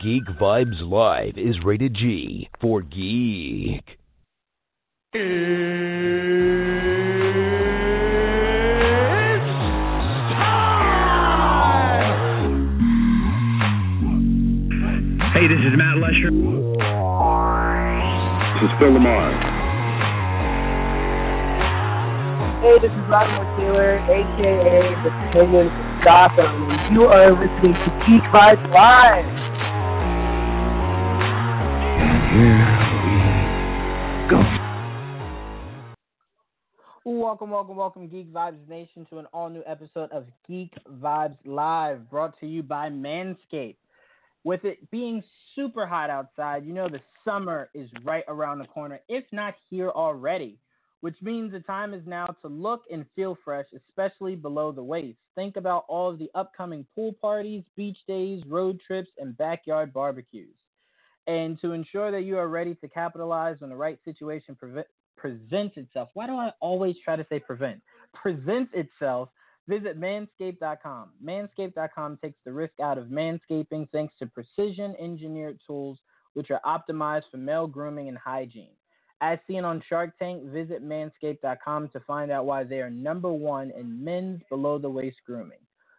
Geek Vibes Live is rated G for geek. Hey, this is Matt Lesher. This is Phil Lamar. Hey, this is Rodney Taylor, a.k.a. the Penguin from Gotham, and you are listening to Geek Vibes Live. Here we go. Welcome, Geek Vibes Nation, to an all-new episode of Geek Vibes Live, brought to you by Manscaped. With it being super hot outside, you know the summer is right around the corner, if not here already, which means the time is now to look and feel fresh, especially below the waist. Think about all of the upcoming pool parties, beach days, road trips, and backyard barbecues. And to ensure that you are ready to capitalize when the right situation presents itself. Why do I always try to say prevent? Presents itself. Visit manscaped.com. Manscaped.com takes the risk out of manscaping thanks to precision-engineered tools which are optimized for male grooming and hygiene. As seen on Shark Tank, visit manscaped.com to find out why they are number one in men's below-the-waist grooming.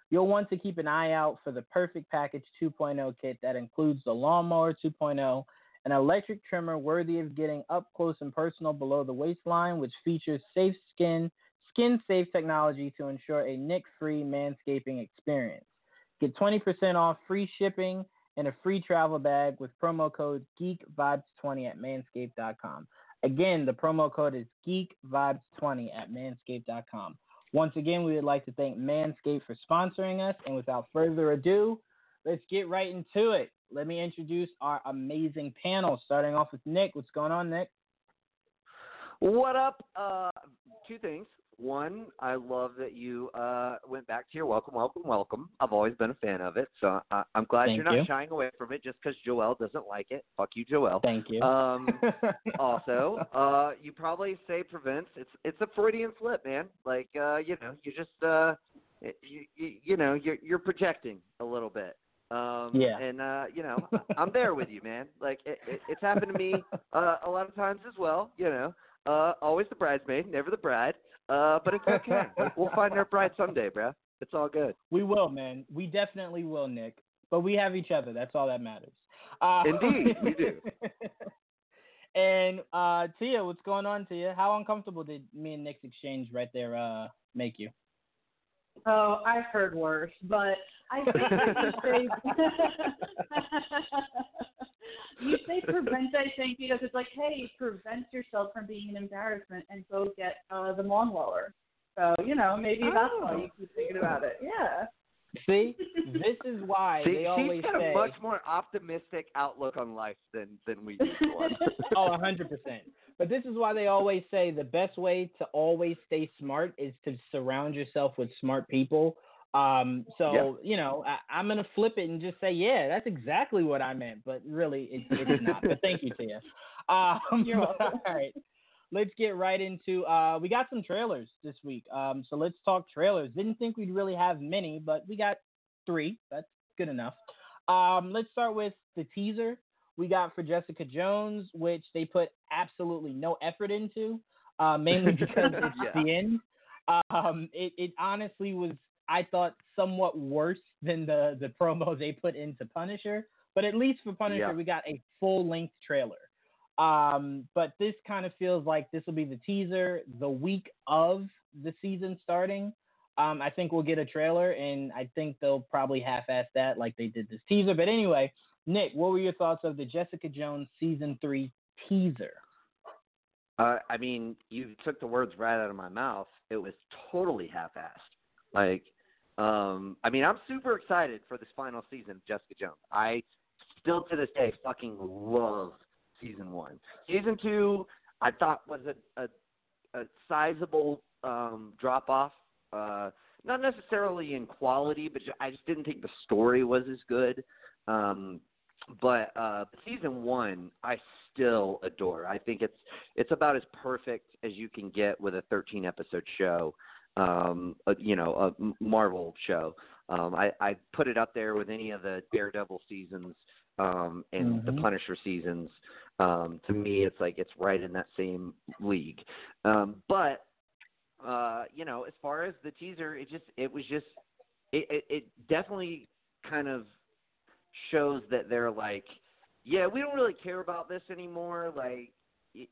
You'll want to keep an eye out for the Perfect Package 2.0 kit that includes the Lawnmower 2.0, an electric trimmer worthy of getting up close and personal below the waistline, which features safe skin-safe technology to ensure a nick-free manscaping experience. Get 20% off, free shipping, and a free travel bag with promo code GeekVibes20 at manscaped.com. Again, the promo code is GeekVibes20 at manscaped.com. Once again, we would like to thank Manscaped for sponsoring us, and without further ado, let's get right into it. Let me introduce our amazing panel, starting off with Nick. What's going on, Nick? What up? Two things. One, I love that you went back to your welcome. I've always been a fan of it, so I'm glad you're not shying away from it just because Joelle doesn't like it. Fuck you, Joelle. Thank you. Also, you probably say prevents. It's a Freudian slip, man. Like, you're projecting a little bit. And, I'm there with you, man. Like, it's happened to me a lot of times as well, always the bridesmaid, never the bride. But it's okay. We'll find our bride someday, bro. It's all good. We will, man. We definitely will, Nick. But we have each other. That's all that matters. Indeed, we do. And Tia, what's going on, Tia? How uncomfortable did me and Nick's exchange right there make you? Oh, I've heard worse, but I think you say prevent, I think, because it's like, hey, prevent yourself from being an embarrassment and go get the lawnmower. So, maybe that's why you keep thinking about it. Yeah. See, this is why they always say. She's got a much more optimistic outlook on life than we do. Oh, 100%. But this is why they always say the best way to always stay smart is to surround yourself with smart people. I'm going to flip it and just say, yeah, that's exactly what I meant. But really, it's not. But thank you, Tia. You're welcome. All right. Let's get right into we got some trailers this week. So let's talk trailers. Didn't think we'd really have many, but we got three. That's good enough. Let's start with the teaser we got for Jessica Jones, which they put absolutely no effort into, mainly because it's the end. It honestly was, I thought, somewhat worse than the promo they put into Punisher. But at least for Punisher, we got a full-length trailer. But this kind of feels like this will be the teaser the week of the season starting. I think we'll get a trailer, and I think they'll probably half-ass that like they did this teaser. But anyway, Nick, what were your thoughts of the Jessica Jones Season 3 teaser? You took the words right out of my mouth. It was totally half-assed. Like, I'm super excited for this final season of Jessica Jones. I still to this day fucking love Season 1. Season 2, I thought was a sizable drop-off. Not necessarily in quality, but I just didn't think the story was as good. But Season 1, I still adore. I think it's about as perfect as you can get with a 13-episode show, a Marvel show. I put it up there with any of the Daredevil seasons and the Punisher seasons. To me, it's like it's right in that same league. You know, as far as the teaser, it definitely kind of shows that they're like, yeah, we don't really care about this anymore. Like,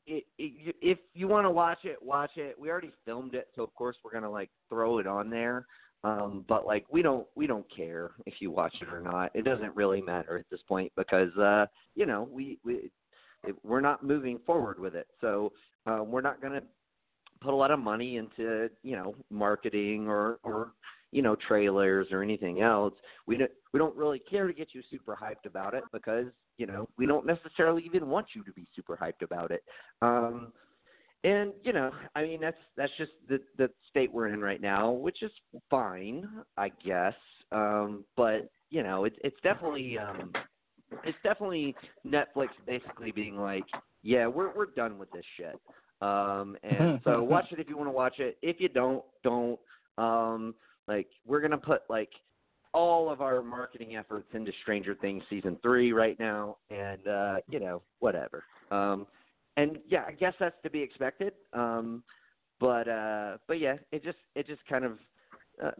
if you want to watch it, watch it. We already filmed it, so of course we're gonna like throw it on there. But like we don't care if you watch it or not. It doesn't really matter at this point because you know we're not moving forward with it. So we're not gonna put a lot of money into marketing or trailers or anything else. We don't really care to get you super hyped about it because we don't necessarily even want you to be super hyped about it. And I mean that's just the state we're in right now, which is fine, I guess. But it's definitely Netflix basically being like, yeah, we're done with this shit. And so watch it if you want to watch it. If you don't. Like we're gonna put like all of our marketing efforts into Stranger Things season 3 right now, and whatever. And yeah, I guess that's to be expected. But yeah, it just kind of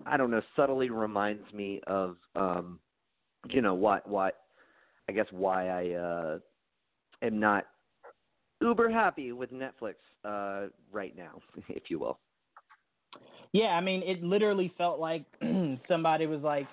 I don't know, subtly reminds me of why I am not uber happy with Netflix right now, if you will. Yeah, I mean, it literally felt like somebody was like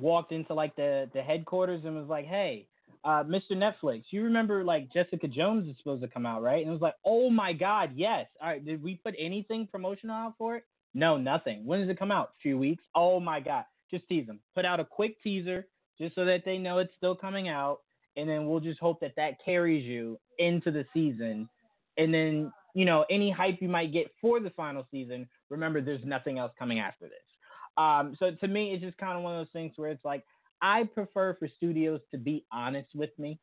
walked into like the headquarters and was like, hey, Mr. Netflix, you remember like Jessica Jones is supposed to come out, right? And it was like, oh my God, yes. All right, did we put anything promotional out for it? No, nothing. When does it come out? A few weeks. Oh my God. Just tease them. Put out a quick teaser just so that they know it's still coming out. And then we'll just hope that that carries you into the season. And then, any hype you might get for the final season, remember there's nothing else coming after this. So to me, it's just kind of one of those things where it's like, I prefer for studios to be honest with me.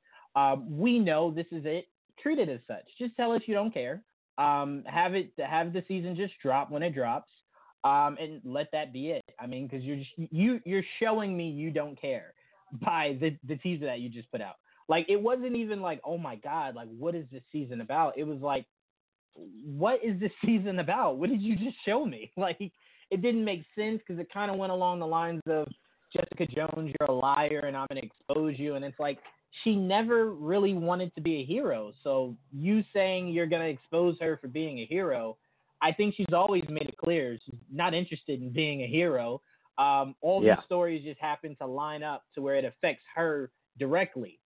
We know this is it. Treat it as such. Just tell us you don't care. Have the season just drop when it drops, and let that be it. I mean, because you're showing me you don't care by the teaser that you just put out. Like, it wasn't even like, oh my God, like what is this season about? It was like, what is this season about? What did you just show me? Like, it didn't make sense because it kind of went along the lines of Jessica Jones, you're a liar and I'm going to expose you. And it's like, she never really wanted to be a hero. So you saying you're going to expose her for being a hero, I think she's always made it clear she's not interested in being a hero. These stories just happen to line up to where it affects her directly.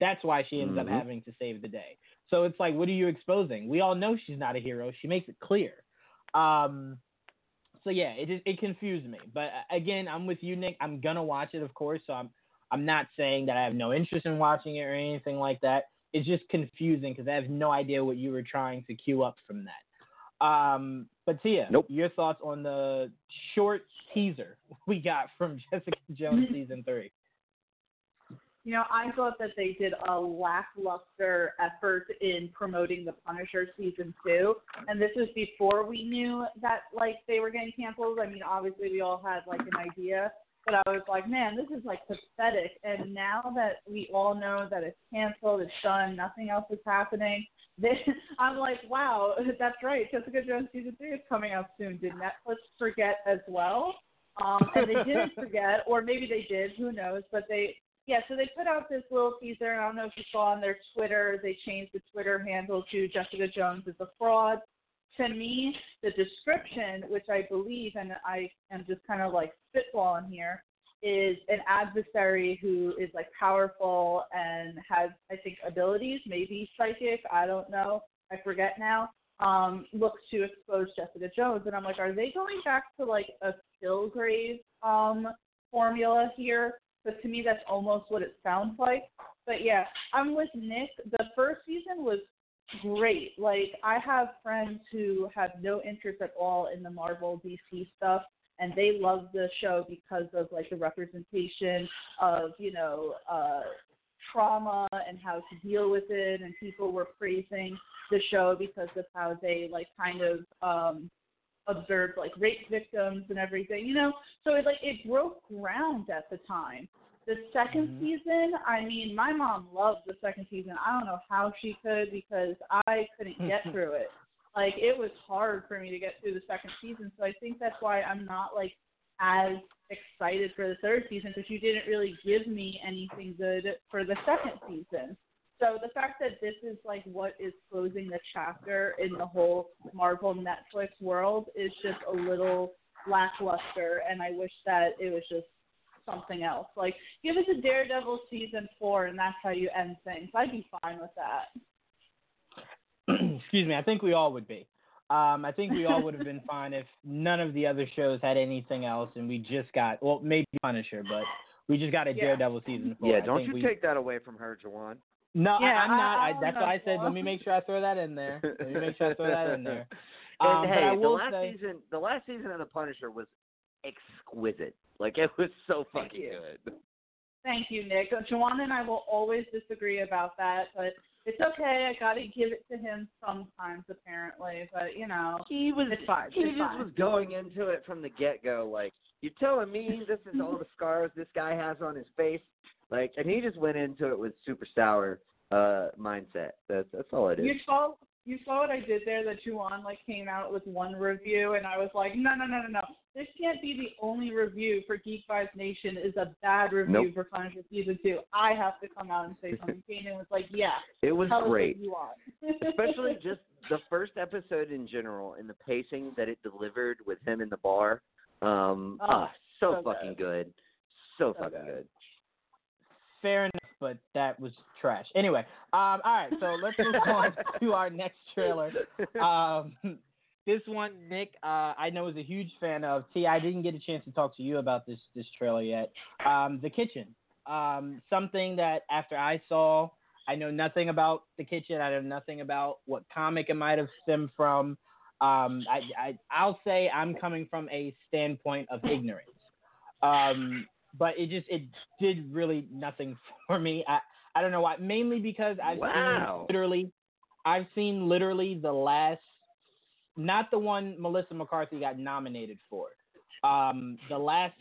That's why she ends up having to save the day. So it's like, what are you exposing? We all know she's not a hero. She makes it clear. So yeah, it confused me. But again, I'm with you, Nick. I'm gonna watch it, of course. So I'm not saying that I have no interest in watching it or anything like that. It's just confusing because I have no idea what you were trying to cue up from that. But Tia, your thoughts on the short teaser we got from Jessica Jones season 3? I thought that they did a lackluster effort in promoting The Punisher Season 2, and this was before we knew that, like, they were getting canceled. I mean, obviously we all had, like, an idea, but I was like, man, this is, like, pathetic. And now that we all know that it's canceled, it's done, nothing else is happening, I'm like, wow, that's right, Jessica Jones Season 3 is coming out soon. Did Netflix forget as well? And they didn't forget, or maybe they did, who knows, but so they put out this little teaser, and I don't know if you saw on their Twitter, they changed the Twitter handle to Jessica Jones is a Fraud. To me, the description, which I believe, and I am just kind of like spitballing here, is an adversary who is like powerful and has, I think, abilities, maybe psychic, I don't know, I forget now, looks to expose Jessica Jones. And I'm like, are they going back to like a Kilgrave formula here? But to me, that's almost what it sounds like. But yeah, I'm with Nick. The first season was great. Like, I have friends who have no interest at all in the Marvel DC stuff, and they love the show because of, like, the representation of, trauma and how to deal with it. And people were praising the show because of how they, like, kind of observed like rape victims and everything, you know. So it like it broke ground at the time. The second season, I mean, my mom loved the second season. I don't know how she could because I couldn't get through it. Like, it was hard for me to get through the second season, so I think that's why I'm not, like, as excited for the third season, because you didn't really give me anything good for the second season. So the fact that this is, like, what is closing the chapter in the whole Marvel Netflix world is just a little lackluster, and I wish that it was just something else. Like, give us a Daredevil season 4, and that's how you end things. I'd be fine with that. Excuse me, I think we all would be. I think we all would have been fine if none of the other shows had anything else and we just got, well, maybe Punisher, but we just got a Daredevil season 4. Yeah, don't you take that away from her, Juwan. No, yeah, I'm not. That's why I said, let me make sure I throw that in there. And hey, the last season of The Punisher was exquisite. Like, it was so fucking good. Thank you, Nick. Juwan and I will always disagree about that, but it's okay. I gotta give it to him sometimes, apparently. But you know, he was going into it from the get-go. Like, you telling me this is all the scars this guy has on his face? Like, and he just went into it with super sour mindset. That's all it is. You saw what I did there? That Juwan like came out with one review, and I was like, no. This can't be the only review for Geek Vibes Nation is a bad review for Punisher Season 2. I have to come out and say something. Kanan was like, yeah. It was great. Especially just the first episode in general and the pacing that it delivered with him in the bar. So fucking good. So fucking good. Fair enough, but that was trash. Anyway, all right, so let's move on to our next trailer. This one, Nick, I know is a huge fan of. Tia, I didn't get a chance to talk to you about this trailer yet. The Kitchen. Something that after I saw, I know nothing about The Kitchen. I know nothing about what comic it might have stemmed from. I'll say I'm coming from a standpoint of ignorance. But it did really nothing for me. I don't know why. Mainly because I've seen literally the last. Not the one Melissa McCarthy got nominated for. The last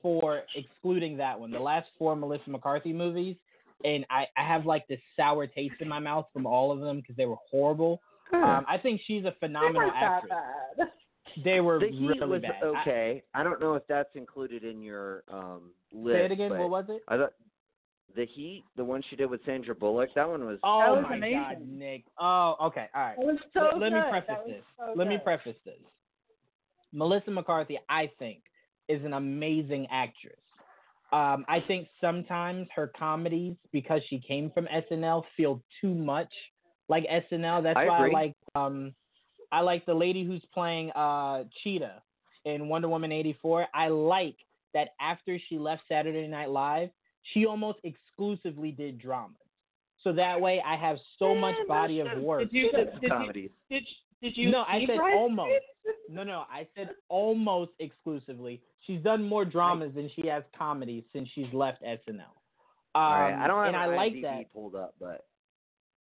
four, excluding that one, the last four Melissa McCarthy movies, and I have like this sour taste in my mouth from all of them because they were horrible. I think she's a phenomenal actress. They were really bad. The Heat was okay. I don't know if that's included in your list. Say it again. What was it? I thought The Heat, the one she did with Sandra Bullock, that one was... Oh, my God, Nick. Oh, okay, all right. It was so good. Let me preface this. Melissa McCarthy, I think, is an amazing actress. I think sometimes her comedies, because she came from SNL, feel too much like SNL. That's why I like the lady who's playing Cheetah in Wonder Woman 84. I like that after she left Saturday Night Live, she almost exclusively did dramas. So that way I have so much body of work. Did you? No, I said almost. No, I said almost exclusively. She's done more dramas than she has comedies since she's left SNL. Right. I don't have an IMDb pulled up, but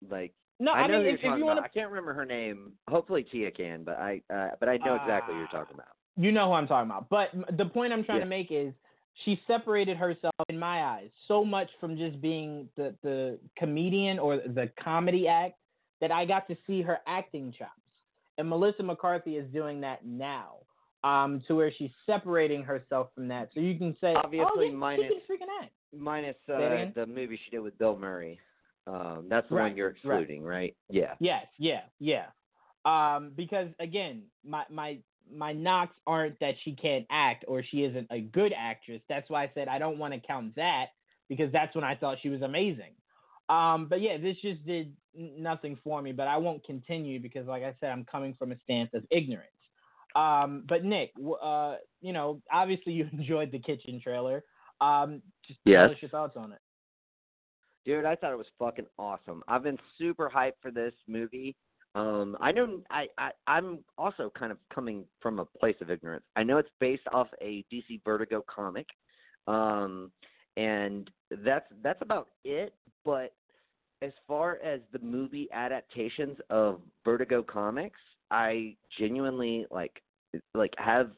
like no, I know mean, if you want to... I can't remember her name. Hopefully Tia can, but I know exactly what you're talking about. You know who I'm talking about. But the point I'm trying to make is she separated herself, in my eyes, so much from just being the comedian or the comedy act that I got to see her acting chops. And Melissa McCarthy is doing that now, to where she's separating herself from that. So you can say, obviously, minus the movie she did with Bill Murray. That's the one you're excluding, right? Yeah. Yes. Yeah. Because again, my knocks aren't that she can't act or she isn't a good actress. That's why I said I don't want to count that, because that's when I thought she was amazing. But yeah, this just did nothing for me, but I won't continue because, like I said, I'm coming from a stance of ignorance. But Nick, you know, obviously you enjoyed the Kitchen trailer. Just tell us your thoughts on it. Dude, I thought it was fucking awesome. I've been super hyped for this movie. I know I'm also kind of coming from a place of ignorance. I know it's based off a DC Vertigo comic, and that's about it. But as far as the movie adaptations of Vertigo comics, I genuinely like like have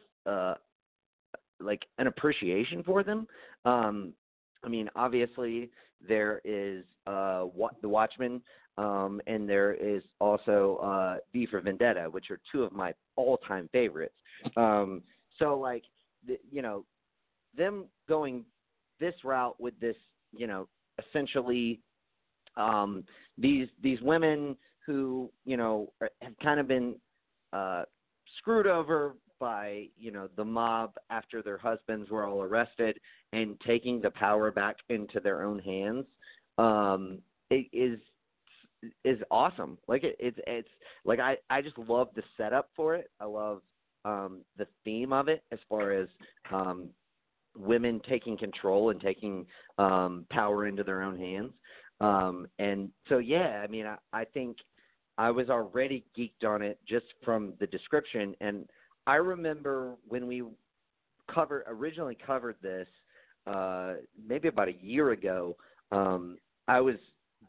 like an appreciation for them. I mean, obviously there is The Watchmen, and there is also V for Vendetta, which are two of my all-time favorites. So, like, you know, them going this route with this, you know, essentially these women who, you know, have kind of been screwed over by, you know, the mob after their husbands were all arrested, and taking the power back into their own hands, it is awesome. Like it's like I just love the setup for it. I love the theme of it as far as women taking control and taking power into their own hands. And so, yeah, I mean, I think I was already geeked on it just from the description. And I remember when we originally covered this maybe about a year ago, I was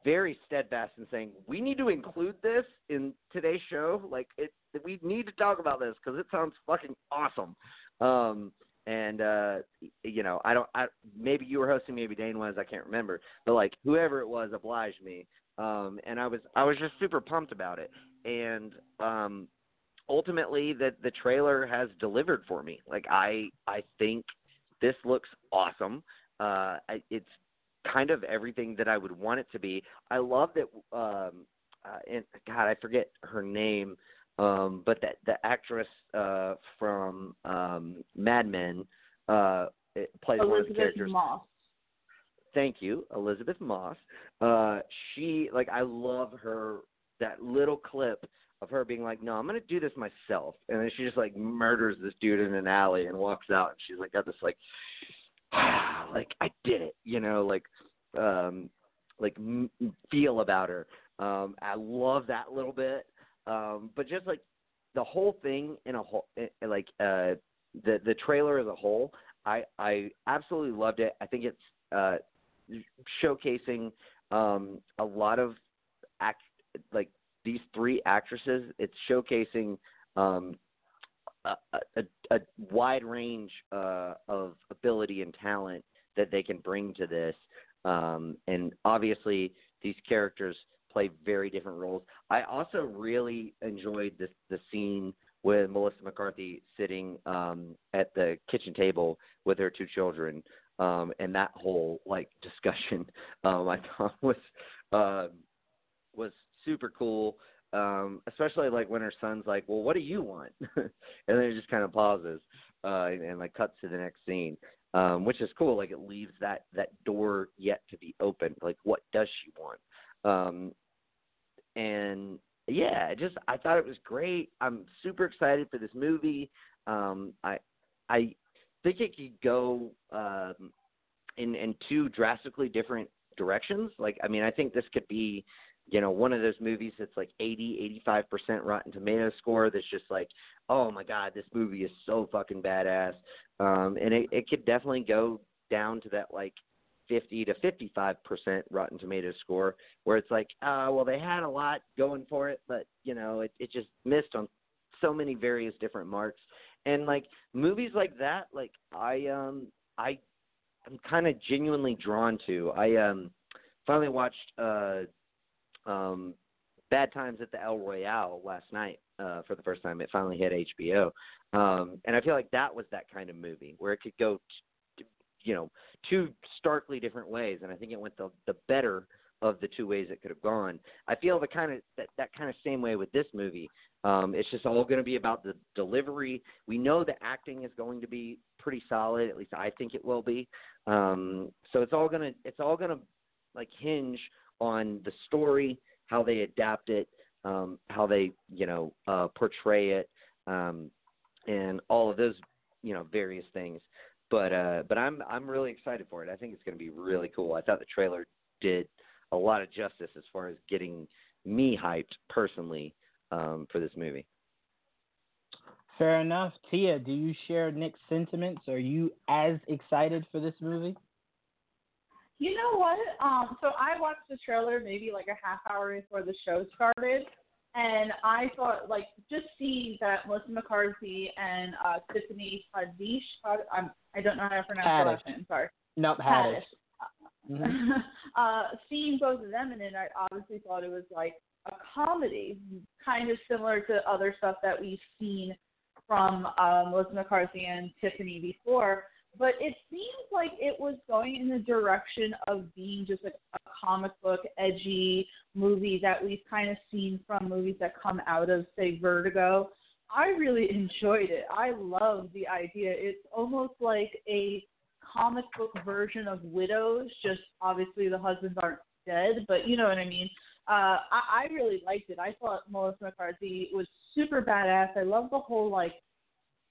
very steadfast in saying, we need to include this in today's show. Like, we need to talk about this because it sounds fucking awesome. And, you know, maybe you were hosting, maybe Dane was, I can't remember, but like whoever it was obliged me. And I was just super pumped about it. And, ultimately the trailer has delivered for me. Like, I think this looks awesome. It's kind of everything that I would want it to be. I love that. And God, I forget her name. But that the actress from Mad Men plays one of the characters. Moss. Thank you, Elizabeth Moss. She, like, I love her. That little clip of her being like, "No, I'm gonna do this myself," and then she just like murders this dude in an alley and walks out, and she's like got this like, like I did it, you know, like feel about her. I love that little bit. But just like the whole thing in a whole, like the trailer as a whole, I absolutely loved it. I think it's showcasing a lot of like these three actresses. It's showcasing a wide range of ability and talent that they can bring to this, and obviously these characters play very different roles. I also really enjoyed the scene with Melissa McCarthy sitting at the kitchen table with her two children, and that whole like discussion I thought was super cool. Especially like when her son's like, "Well, what do you want?" and then it just kind of pauses and like cuts to the next scene, which is cool. Like it leaves that door yet to be opened. Like, what does she want? And yeah, I thought it was great. I'm super excited for this movie. I think it could go in two drastically different directions. Like, I mean, I think this could be, you know, one of those movies that's like 80-85% Rotten Tomatoes score that's just like, oh my God, this movie is so fucking badass. And it could definitely go down to that like 50-55% Rotten Tomatoes score, where it's like, well, they had a lot going for it, but you know, it just missed on so many various different marks. And like movies like that, like I'm kind of genuinely drawn to. I finally watched Bad Times at the El Royale last night for the first time. It finally hit HBO, and I feel like that was that kind of movie where it could go you know, two starkly different ways, and I think it went the better of the two ways it could have gone. I feel the kind of that kind of same way with this movie. It's just all going to be about the delivery. We know the acting is going to be pretty solid, at least I think it will be. So it's all gonna like hinge on the story, how they adapt it, how they portray it, and all of those various things. But I'm really excited for it. I think it's going to be really cool. I thought the trailer did a lot of justice as far as getting me hyped personally for this movie. Fair enough. Tia, do you share Nick's sentiments? Are you as excited for this movie? You know what? So I watched the trailer maybe like a half hour before the show started. And I thought, like, just seeing that Melissa McCarthy and Tiffany Haddish, I don't know how to pronounce her last name, sorry. Nope, Haddish. Mm-hmm. Seeing both of them in it, I obviously thought it was like a comedy, kind of similar to other stuff that we've seen from Melissa McCarthy and Tiffany before. But it seems like it was going in the direction of being just a comic book, edgy movie that we've kind of seen from movies that come out of, say, Vertigo. I really enjoyed it. I love the idea. It's almost like a comic book version of Widows, just obviously the husbands aren't dead, but you know what I mean. I really liked it. I thought Melissa McCarthy was super badass. I love the whole, like,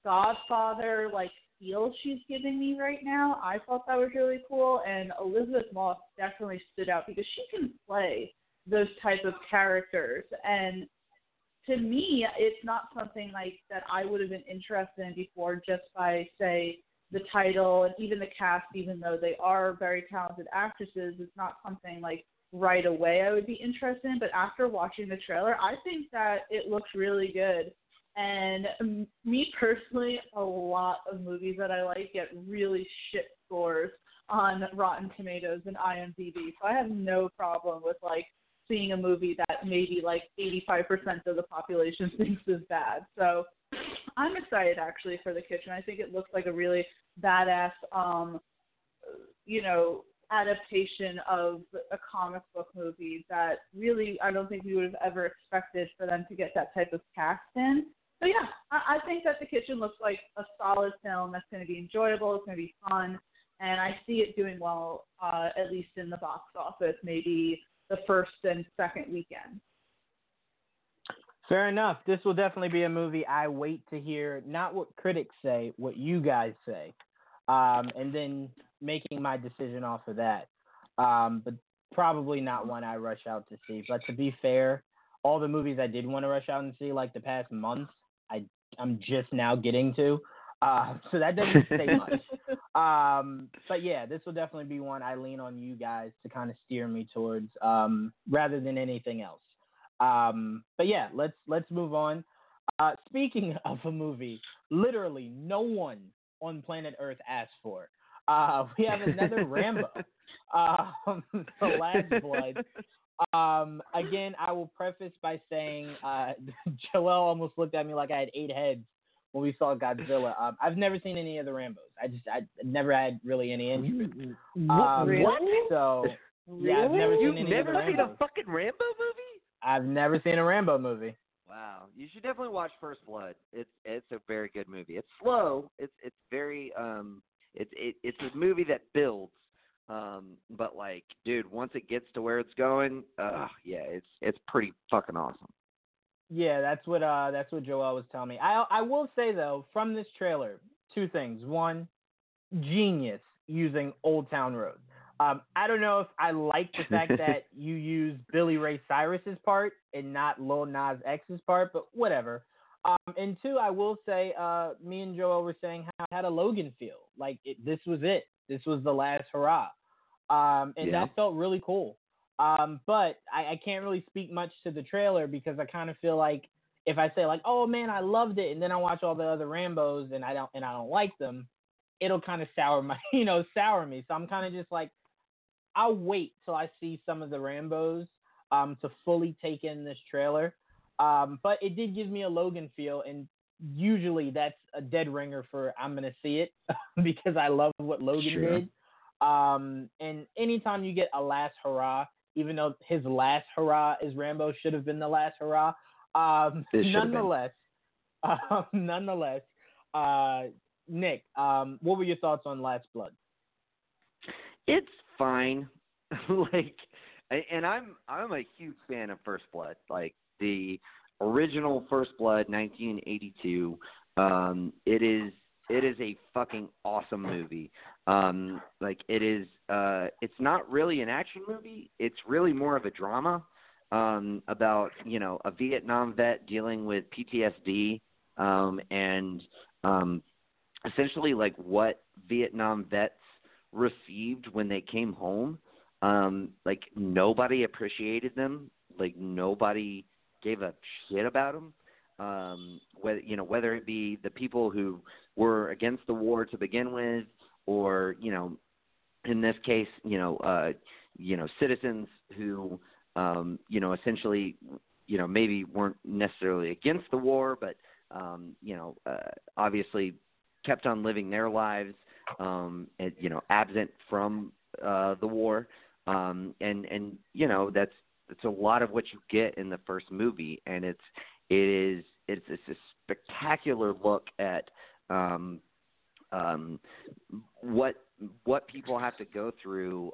Godfather, like, feel she's giving me right now. I thought that was really cool, and Elizabeth Moss definitely stood out because she can play those type of characters, and to me, it's not something like that I would have been interested in before just by, say, the title and even the cast, even though they are very talented actresses. It's not something like right away I would be interested in, but after watching the trailer, I think that it looks really good. And me personally, a lot of movies that I like get really shit scores on Rotten Tomatoes and IMDb. So I have no problem with, like, seeing a movie that maybe, like, 85% of the population thinks is bad. So I'm excited, actually, for The Kitchen. I think it looks like a really badass, adaptation of a comic book movie that really I don't think we would have ever expected for them to get that type of cast in. So yeah, I think that The Kitchen looks like a solid film that's going to be enjoyable, it's going to be fun, and I see it doing well, at least in the box office, maybe the first and second weekend. Fair enough. This will definitely be a movie I wait to hear, not what critics say, what you guys say. And then making my decision off of that. But probably not one I rush out to see. But to be fair, all the movies I did want to rush out and see, like the past month, I'm just now getting to. So that doesn't say much. But yeah, this will definitely be one I lean on you guys to kind of steer me towards, rather than anything else. But yeah, let's move on. Speaking of a movie, literally no one on planet Earth asked for. We have another Rambo, The Last Blood. Again, I will preface by saying, Joelle almost looked at me like I had 8 heads when we saw Godzilla. I've never seen any of the Rambos. I never had really any interest. What? So, yeah, I've never seen any of the Rambos. You've never seen a fucking Rambo movie? I've never seen a Rambo movie. Wow, you should definitely watch First Blood. It's a very good movie. It's slow. It's very it's a movie that builds. But like, dude, once it gets to where it's going, it's pretty fucking awesome. Yeah, that's what Joelle was telling me. I will say though, from this trailer, 2 things. 1, genius using Old Town Road. I don't know if I like the fact that you use Billy Ray Cyrus's part and not Lil Nas X's part, but whatever. And 2, I will say, me and Joel were saying how I had a Logan feel. Like, this was it. This was the last hurrah. That felt really cool. But I can't really speak much to the trailer because I kind of feel like if I say like, oh man, I loved it, and then I watch all the other Rambos and I don't like them, it'll kind of sour me. So I'm kind of just like, I'll wait till I see some of the Rambos to fully take in this trailer. But it did give me a Logan feel, and usually that's a dead ringer for I'm going to see it because I love what Logan did. And anytime you get a last hurrah, even though his last hurrah is Rambo, should have been the last hurrah. Nonetheless, Nick, what were your thoughts on Last Blood? It's fine. I'm a huge fan of First Blood. Like the original First Blood 1982, it is a fucking awesome movie. It's not really an action movie. It's really more of a drama about, a Vietnam vet dealing with PTSD and essentially like what Vietnam vets received when they came home. Nobody appreciated them. Like, nobody gave a shit about him. Whether it be the people who were against the war to begin with, or, you know, in this case, citizens who, essentially, maybe weren't necessarily against the war, but, obviously kept on living their lives, absent from the war. That's a lot of what you get in the first movie. And it's a spectacular look at what people have to go through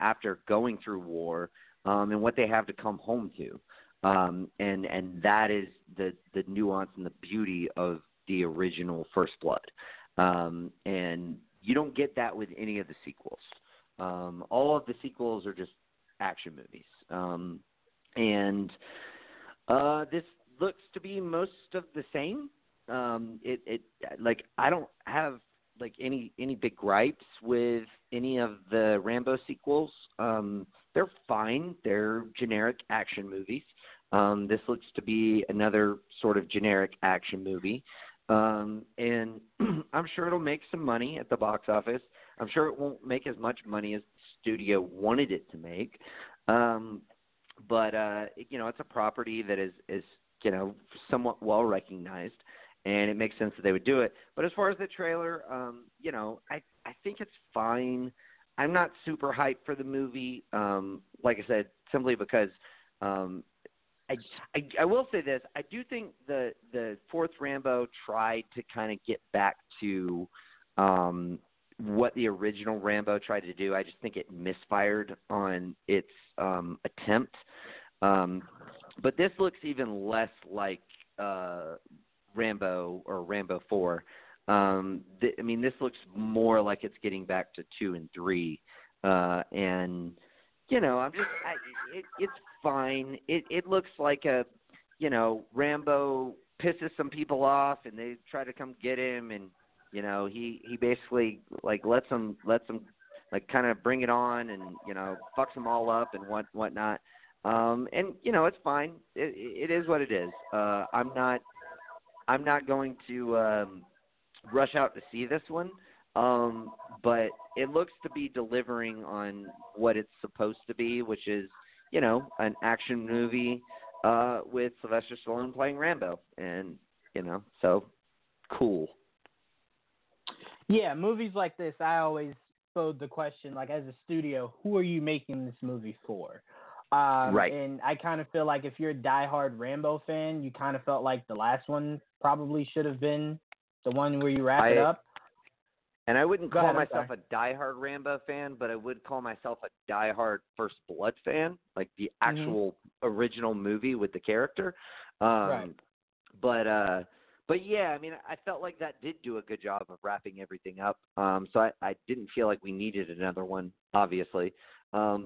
after going through war and what they have to come home to. And that is the nuance and the beauty of the original First Blood. And you don't get that with any of the sequels. All of the sequels are just action movies. This looks to be most of the same. I don't have any big gripes with any of the Rambo sequels. They're fine. They're generic action movies. This looks to be another sort of generic action movie. And I'm sure it'll make some money at the box office. I'm sure it won't make as much money as the studio wanted it to make. It's a property that is somewhat well recognized, and it makes sense that they would do it. But as far as the trailer, I think it's fine. I'm not super hyped for the movie, like I said, simply because I will say this. I do think the fourth Rambo tried to kind of get back to what the original Rambo tried to do. I just think it misfired on its attempt. But this looks even less like Rambo or Rambo 4. This looks more like it's getting back to 2 and 3. It's fine. It looks like Rambo pisses some people off and they try to come get him, and he basically lets them kind of bring it on, and fucks them all up and whatnot. It's fine. It is what it is. I'm not going to rush out to see this one, but it looks to be delivering on what it's supposed to be, which is an action movie with Sylvester Stallone playing Rambo, and so cool. Yeah, movies like this, I always posed the question, as a studio, who are you making this movie for? Right. And I kind of feel like if you're a diehard Rambo fan, you kind of felt like the last one probably should have been the one where you wrap it up. And I wouldn't call myself a diehard Rambo fan, but I would call myself a diehard First Blood fan, like the actual original movie with the character. Right. But yeah, I felt like that did do a good job of wrapping everything up. So I didn't feel like we needed another one, obviously. I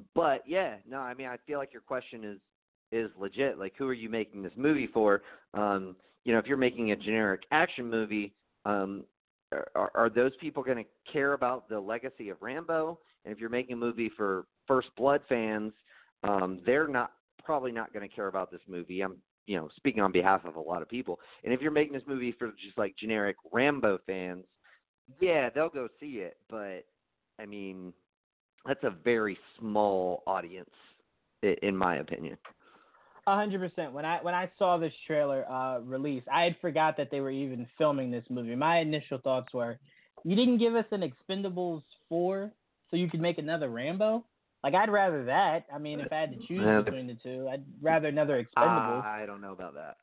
feel like your question is legit. Like, who are you making this movie for? If you're making a generic action movie, are those people going to care about the legacy of Rambo? And if you're making a movie for First Blood fans, they're probably not going to care about this movie. I'm speaking on behalf of a lot of people. And if you're making this movie for just generic Rambo fans, yeah, they'll go see it. But that's a very small audience, in my opinion. 100%. When I saw this trailer release, I had forgot that they were even filming this movie. My initial thoughts were, you didn't give us an Expendables 4 so you could make another Rambo? I'd rather that. If I had to choose between the two, I'd rather another Expendables. I don't know about that.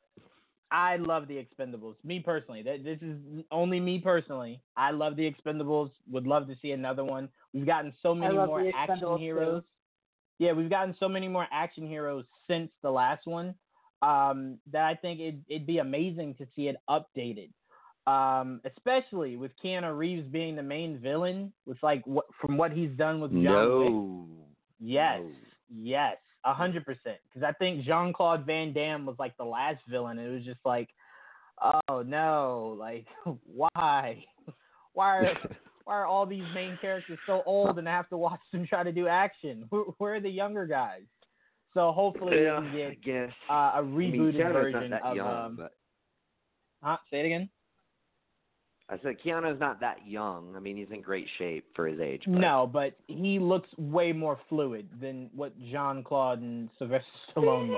I love the Expendables. Me personally. This is only me personally. I love the Expendables. Would love to see another one. We've gotten so many more action heroes. Yeah, we've gotten so many more action heroes since the last one that I think it'd be amazing to see it updated. Especially with Keanu Reeves being the main villain, with from what he's done with John Wick. Yes. No. Yes. 100%. Because I think Jean-Claude Van Damme was the last villain. It was just oh no, why? Why are all these main characters so old and I have to watch them try to do action? Where are the younger guys? So hopefully we can get a rebooted version of but... Say it again. I said Keanu's not that young. I mean, he's in great shape for his age. But... No, but he looks way more fluid than what Jean-Claude and Sylvester Stallone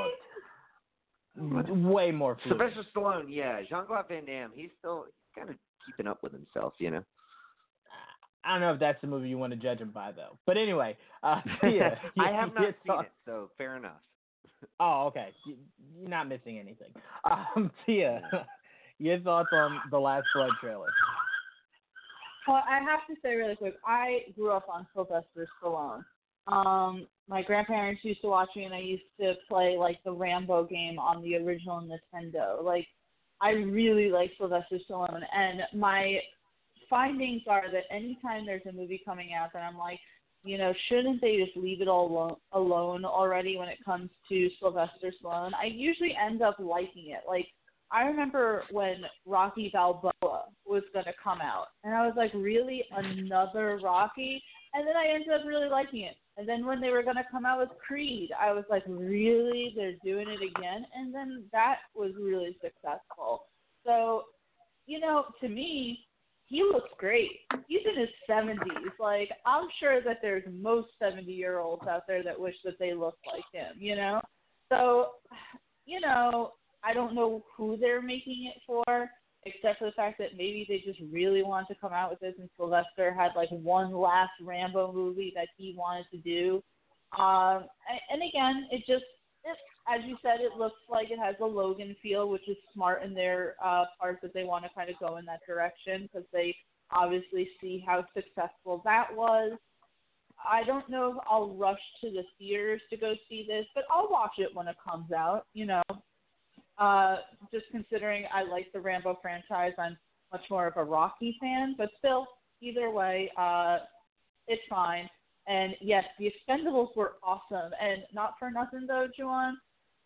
looked. Way more fluid. Sylvester Stallone, yeah. Jean-Claude Van Damme, he's still kind of keeping up with himself, you know? I don't know if that's the movie you want to judge him by, though. But anyway, yeah, I have not seen it, so fair enough. Oh, okay. You're not missing anything. Tia, your thoughts on the Last Blood trailer? Well, I have to say really quick, I grew up on Sylvester Stallone. My grandparents used to watch me, and I used to play, like, the Rambo game on the original Nintendo. Like, I really like Sylvester Stallone, and my... findings are that anytime there's a movie coming out that I'm like, you know, shouldn't they just leave it all alone already when it comes to Sylvester Stallone? I usually end up liking it. Like, I remember when Rocky Balboa was going to come out, and I was like, really? Another Rocky? And then I ended up really liking it. And then when they were going to come out with Creed, I was like, really? They're doing it again? And then that was really successful. So, you know, to me... he looks great. He's in his 70s. Like, I'm sure that there's most 70-year-olds out there that wish that they looked like him, you know? So, you know, I don't know who they're making it for, except for the fact that maybe they just really want to come out with this, and Sylvester had, like, one last Rambo movie that he wanted to do. And again, it just, as you said, it looks like it has a Logan feel, which is smart in their part that they want to kind of go in that direction because they obviously see how successful that was. I don't know if I'll rush to the theaters to go see this, but I'll watch it when it comes out, you know. Just considering I like the Rambo franchise, I'm much more of a Rocky fan, but still, either way, it's fine. And yes, the Expendables were awesome. And not for nothing, though, Juwan,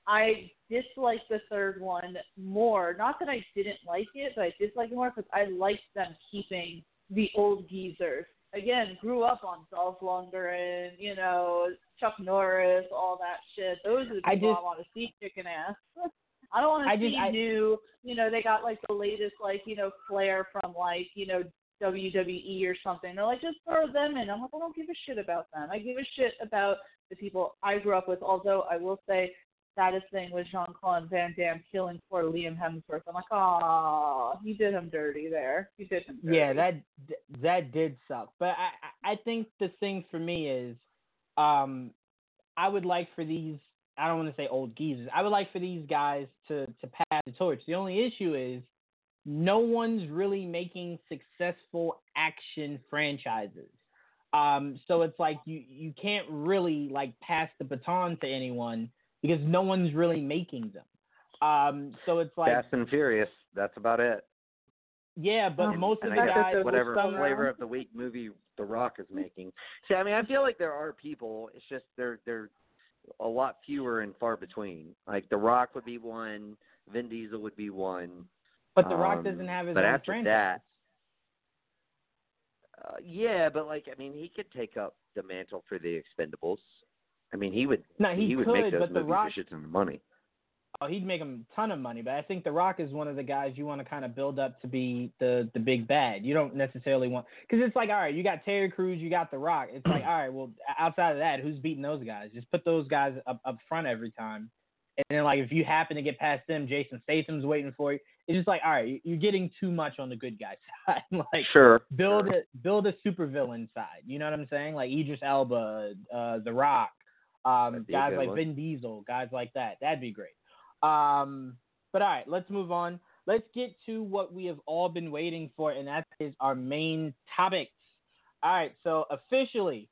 I disliked the third one more. Not that I didn't like it, but I disliked it more because I liked them keeping the old geezers. Again, grew up on Dolph Lundgren, you know, Chuck Norris, all that shit. Those are the people I want to see kicking ass. I don't want to see new, you know, they got like the latest, like, you know, flair from like, you know, WWE or something. They're like, just throw them in. I'm like, I don't give a shit about them. I give a shit about the people I grew up with, although I will say saddest thing was Jean-Claude Van Damme killing poor Liam Hemsworth. I'm like, oh, he did him dirty there. He did him dirty. Yeah, that did suck. But I think the thing for me is I would like for these, I don't want to say old geezers, I would like for these guys to pass the torch. The only issue is no one's really making successful action franchises. So it's like you can't really like pass the baton to anyone because no one's really making them. So it's like Fast and Furious. That's about it. Yeah, but most of the guys, whatever flavor of the week movie The Rock is making. See, I mean, I feel like there are people. It's just they're a lot fewer and far between. Like The Rock would be one. Vin Diesel would be one. But The Rock doesn't have his own franchise. Yeah, but like I mean, he could take up the mantle for the Expendables. I mean, he would. No, he could, would make those but movies The Rock, for shit ton of money. Oh, he'd make them a ton of money. But I think The Rock is one of the guys you want to kind of build up to be the big bad. You don't necessarily want because it's like, all right, you got Terry Crews, you got The Rock. It's like, all right, well, outside of that, who's beating those guys? Just put those guys up front every time. And then, like, if you happen to get past them, Jason Statham's waiting for you. It's just like, all right, you're getting too much on the good guy side. Like, sure. Build a supervillain side. You know what I'm saying? Like Idris Elba, The Rock, guys like Vin Diesel, guys like that. That'd be great. But all right, let's move on. Let's get to what we have all been waiting for, and that is our main topics. All right, so officially,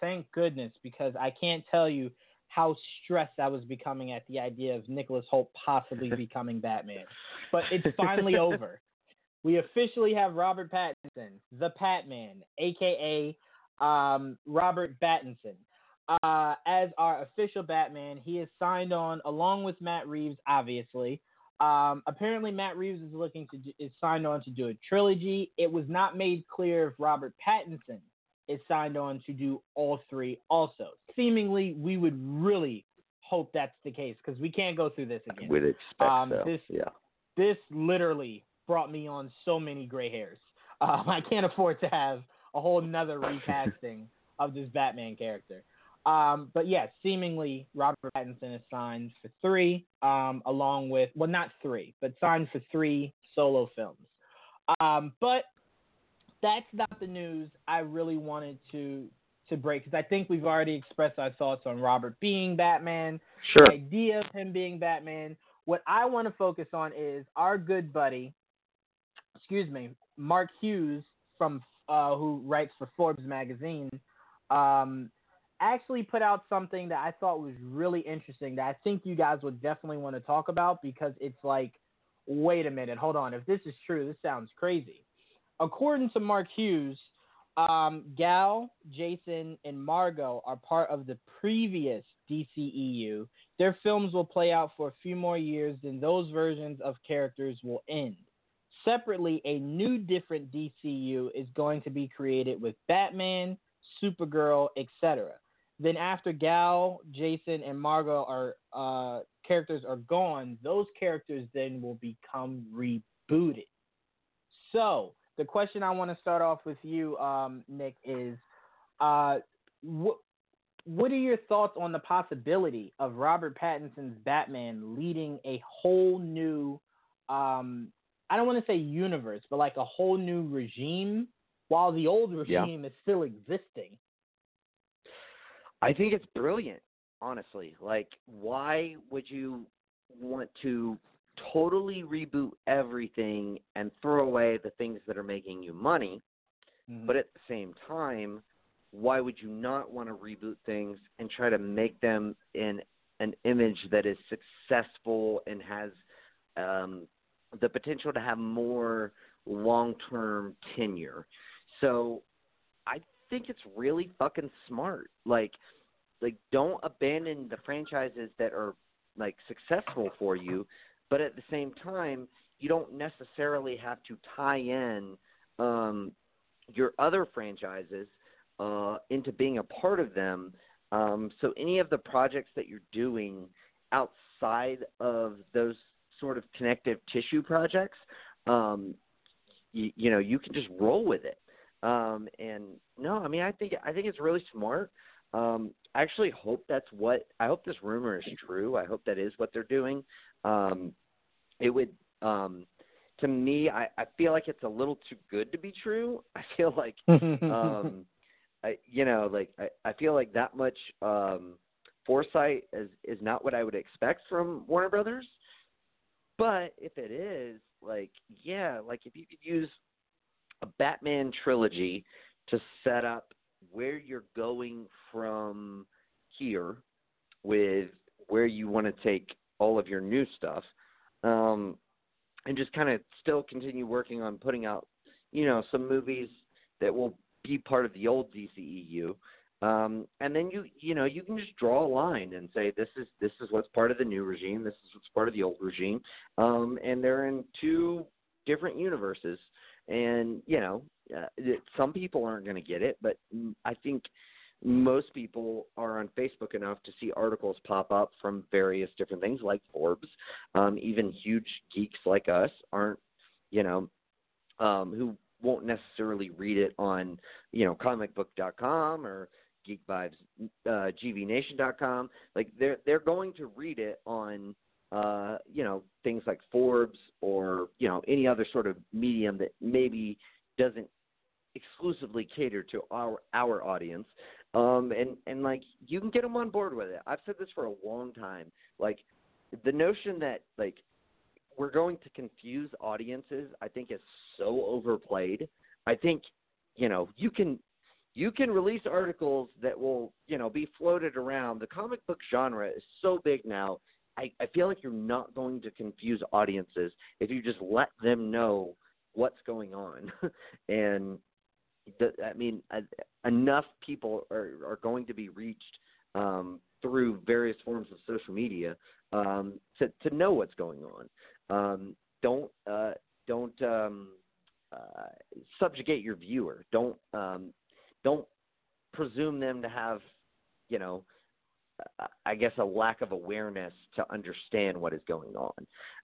thank goodness, because I can't tell you how stressed I was becoming at the idea of Nicholas Hoult possibly becoming Batman. But it's finally over. We officially have Robert Pattinson, the Patman, a.k.a. Robert Pattinson, as our official Batman. He is signed on along with Matt Reeves, obviously. Apparently, Matt Reeves is looking to is signed on to do a trilogy. It was not made clear if Robert Pattinson is signed on to do all three also. Seemingly, we would really hope that's the case because we can't go through this again. We'd expect so. This literally brought me on so many gray hairs. I can't afford to have a whole nother recasting of this Batman character. But yes, seemingly Robert Pattinson is signed for three, along with, well, not three, but signed for three solo films. But that's not the news I really wanted to break, because I think we've already expressed our thoughts on Robert being Batman, sure, the idea of him being Batman. What I want to focus on is our good buddy, Mark Hughes, from who writes for Forbes magazine, actually put out something that I thought was really interesting that I think you guys would definitely want to talk about, because it's like, wait a minute, hold on. If this is true, this sounds crazy. According to Mark Hughes, Gal, Jason, and Margot are part of the previous DCEU. Their films will play out for a few more years, then those versions of characters will end. Separately, a new different DCU is going to be created with Batman, Supergirl, etc. Then after Gal, Jason, and Margot are characters are gone, those characters then will become rebooted. So the question I want to start off with you, Nick, is what are your thoughts on the possibility of Robert Pattinson's Batman leading a whole new, I don't want to say universe, but like a whole new regime, while the old regime is still existing? I think it's brilliant, honestly. Like, why would you want to totally reboot everything and throw away the things that are making you money? Mm-hmm. But at the same time, why would you not want to reboot things and try to make them in an image that is successful and has the potential to have more long-term tenure? So I think it's really fucking smart. Like don't abandon the franchises that are like successful for you, but at the same time, you don't necessarily have to tie in your other franchises into being a part of them. So any of the projects that you're doing outside of those sort of connective tissue projects, you know, you can just roll with it. And no, I mean, I think it's really smart. I actually hope I hope this rumor is true. I hope that is what they're doing. It would, to me, I feel like it's a little too good to be true. I feel like, I feel like that much foresight is not what I would expect from Warner Brothers. But if it is, if you could use a Batman trilogy to set up where you're going from here with where you want to take all of your new stuff, and just kind of still continue working on putting out, you know, some movies that will be part of the old DCEU. And then you can just draw a line and say, this is what's part of the new regime. This is what's part of the old regime. And they're in two different universes, and, you know, some people aren't going to get it, but I think most people are on Facebook enough to see articles pop up from various different things like Forbes. Even huge geeks like us aren't, you know, who won't necessarily read it on, you know, comicbook.com or Geek Vibes, GVNation.com. Like they're going to read it on, you know, things like Forbes or, you know, any other sort of medium that maybe doesn't exclusively cater to our audience. And like you can get them on board with it. I've said this for a long time. Like the notion that like we're going to confuse audiences, I think, is so overplayed. I think, you know, you can release articles that will, you know, be floated around. The comic book genre is so big now. I feel like you're not going to confuse audiences if you just let them know what's going on. And enough people are going to be reached through various forms of social media to know what's going on. Don't subjugate your viewer. Don't presume them to have, you know, I guess a lack of awareness to understand what is going on.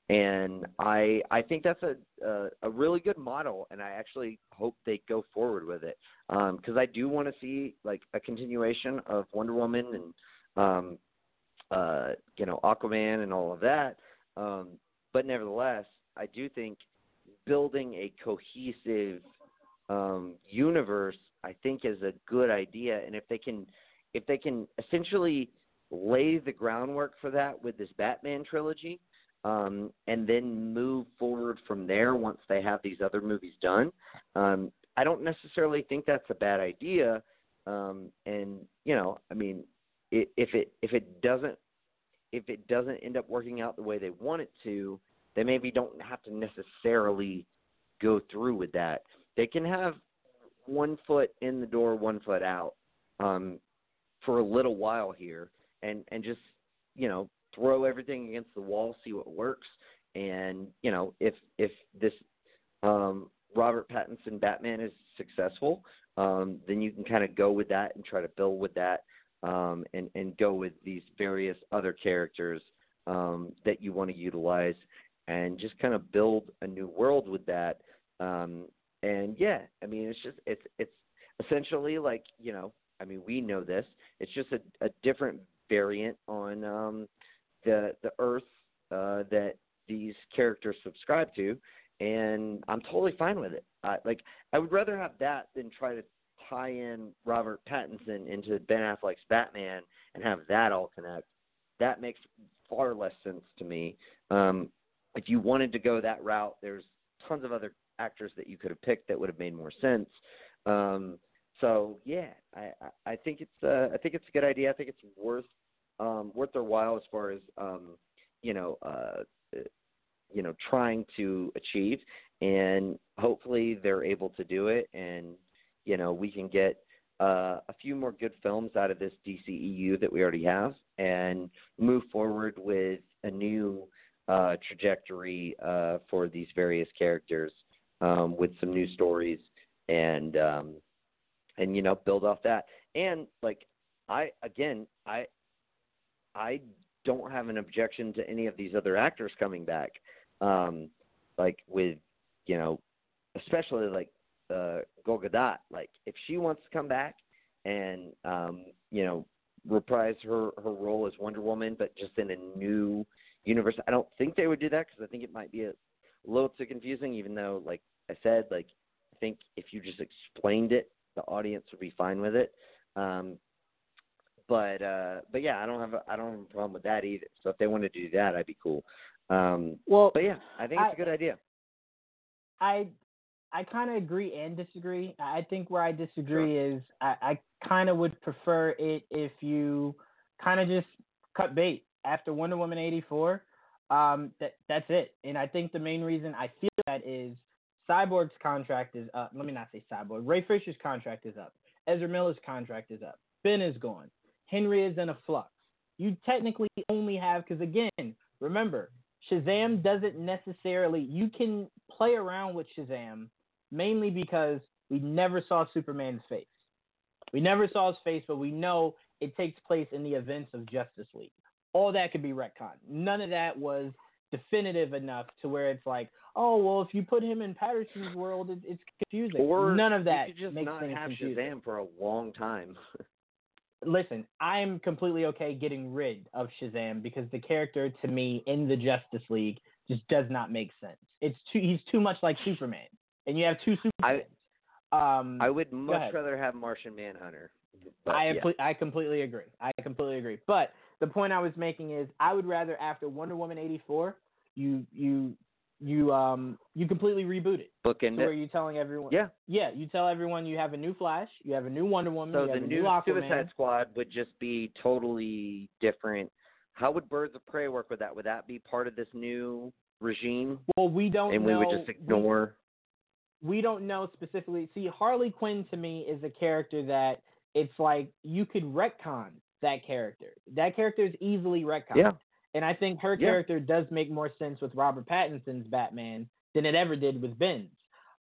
And I think that's a really good model, and I actually hope they go forward with it, because I do want to see like a continuation of Wonder Woman and you know, Aquaman and all of that. But nevertheless, I do think building a cohesive universe, I think, is a good idea. And if they can essentially lay the groundwork for that with this Batman trilogy, and then move forward from there once they have these other movies done. I don't necessarily think that's a bad idea. And, you know, I mean, if it doesn't end up working out the way they want it to, they maybe don't have to necessarily go through with that. They can have one foot in the door, one foot out, for a little while here, and just, you know, throw everything against the wall, see what works. And, you know, if this Robert Pattinson Batman is successful, then you can kind of go with that and try to build with that, and go with these various other characters that you want to utilize and just kind of build a new world with that. And yeah, I mean, it's essentially like, you know, I mean, we know this, it's just a different variant on the Earth that these characters subscribe to, and I'm totally fine with it. I would rather have that than try to tie in Robert Pattinson into Ben Affleck's Batman and have that all connect. That makes far less sense to me. If you wanted to go that route, there's tons of other actors that you could have picked that would have made more sense. So yeah, I think it's a good idea. I think it's worth their while as far as trying to achieve, and hopefully they're able to do it. And you know, we can get a few more good films out of this DCEU that we already have, and move forward with a new trajectory for these various characters with some new stories and you know, build off that. And like, I don't have an objection to any of these other actors coming back. Like with, you know, especially like Gal Gadot, like if she wants to come back and, you know, reprise her role as Wonder Woman, but just in a new universe. I don't think they would do that, because I think it might be a little too confusing, even though, like I said, like I think if you just explained it, the audience would be fine with it. But yeah, I don't have a problem with that either. So if they want to do that, I'd be cool. But yeah, I think it's a good idea. I kind of agree and disagree. I think where I disagree is I kind of would prefer it if you kind of just cut bait after Wonder Woman 84. That's it. And I think the main reason I feel that is Cyborg's contract is up. Let me not say Cyborg. Ray Fisher's contract is up. Ezra Miller's contract is up. Ben is gone. Henry is in a flux. You technically only have, because again, remember, Shazam doesn't necessarily, you can play around with Shazam mainly because we never saw Superman's face. We never saw his face, but we know it takes place in the events of Justice League. All that could be retconned. None of that was definitive enough to where it's like, oh, well, if you put him in Patterson's world, it's confusing. Or none of that just makes things confusing. Shazam for a long time. Listen, I'm completely okay getting rid of Shazam, because the character to me in the Justice League just does not make sense. He's too much like Superman, and you have two Supermen. I would much rather have Martian Manhunter. I completely agree. But the point I was making is, I would rather after Wonder Woman 84, you completely reboot it. Bookend. Where you telling everyone? Yeah. You tell everyone you have a new Flash, you have a new Wonder Woman. So the new Suicide Squad would just be totally different. How would Birds of Prey work with that? Would that be part of this new regime? Well, we don't know. And we would just ignore. We don't know specifically. See, Harley Quinn to me is a character that it's like you could retcon. That character. That character is easily retconned. Yeah. And I think her character does make more sense with Robert Pattinson's Batman than it ever did with Ben's.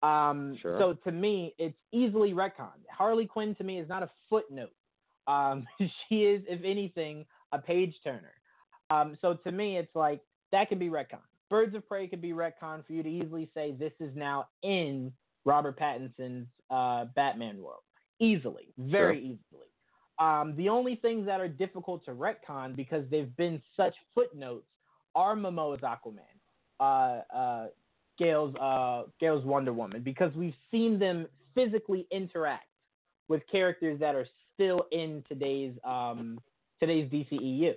Sure. So to me, it's easily retconned. Harley Quinn to me is not a footnote. She is, if anything, a page turner. So to me, it's like that can be retconned. Birds of Prey could be retconned for you to easily say this is now in Robert Pattinson's Batman world. Easily, very easily. The only things that are difficult to retcon because they've been such footnotes are Momoa's Aquaman, Gail's Wonder Woman, because we've seen them physically interact with characters that are still in today's DCEU.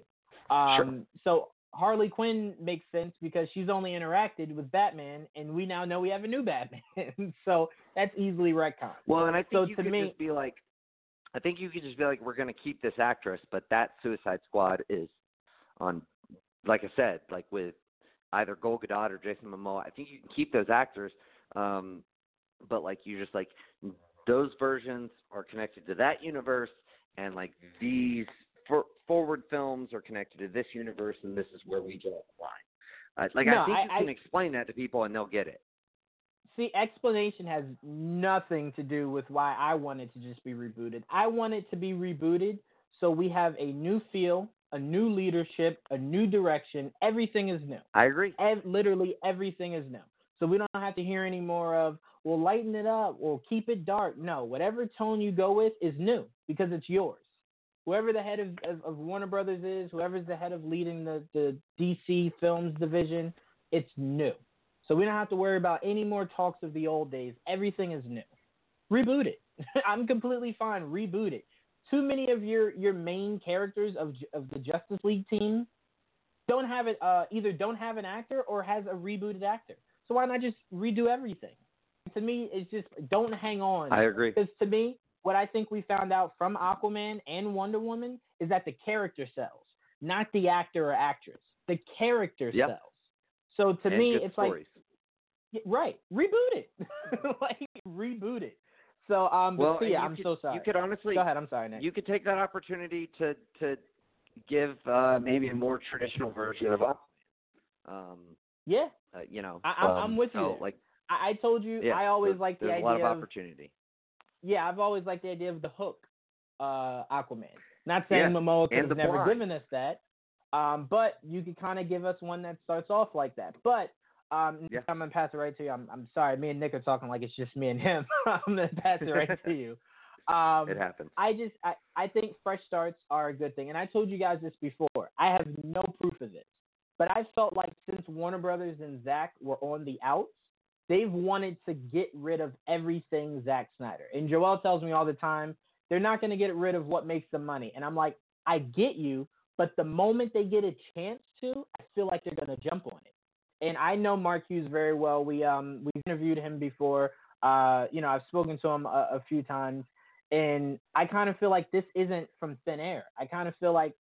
So Harley Quinn makes sense because she's only interacted with Batman, and we now know we have a new Batman. So that's easily retcon. Well, and I think I think you could just be like, we're going to keep this actress, but that Suicide Squad is on, like I said, like with either Gal Gadot or Jason Momoa. I think you can keep those actors, but like you just like those versions are connected to that universe, and like these forward films are connected to this universe, and this is where we draw the line. I think you can explain that to people, and they'll get it. See, explanation has nothing to do with why I want it to just be rebooted. I want it to be rebooted so we have a new feel, a new leadership, a new direction. Everything is new. I agree. Literally everything is new. So we don't have to hear any more of, we'll lighten it up, we'll keep it dark. No, whatever tone you go with is new because it's yours. Whoever the head of Warner Brothers is, whoever's the head of leading the DC Films division, it's new. So we don't have to worry about any more talks of the old days. Everything is new. Reboot it. I'm completely fine. Reboot it. Too many of your main characters of the Justice League team don't have it. Either don't have an actor or has a rebooted actor. So why not just redo everything? To me, it's just don't hang on. I agree. Because to me, what I think we found out from Aquaman and Wonder Woman is that the character sells, not the actor or actress. The character sells. So to me, it's stories. Reboot it. Reboot it. So, You could honestly, go ahead. I'm sorry, Nick. You could take that opportunity to give maybe a more traditional version of Aquaman. I'm with you. I told you, I always like the idea. There's a lot of opportunity. Yeah, I've always liked the idea of the hook, Aquaman. Not saying Momoa could have never given us that. But you could kind of give us one that starts off like that. But I'm going to pass it right to you. I'm sorry. Me and Nick are talking like it's just me and him. I'm going to pass it right to you. It happens. I think fresh starts are a good thing. And I told you guys this before. I have no proof of this. But I felt like since Warner Brothers and Zack were on the outs, they've wanted to get rid of everything Zack Snyder. And Joelle tells me all the time, they're not going to get rid of what makes them money. And I'm like, I get you. But the moment they get a chance to, I feel like they're going to jump on it. And I know Mark Hughes very well. We've interviewed him before. I've spoken to him a few times. And I kind of feel like this isn't from thin air. I kind of feel like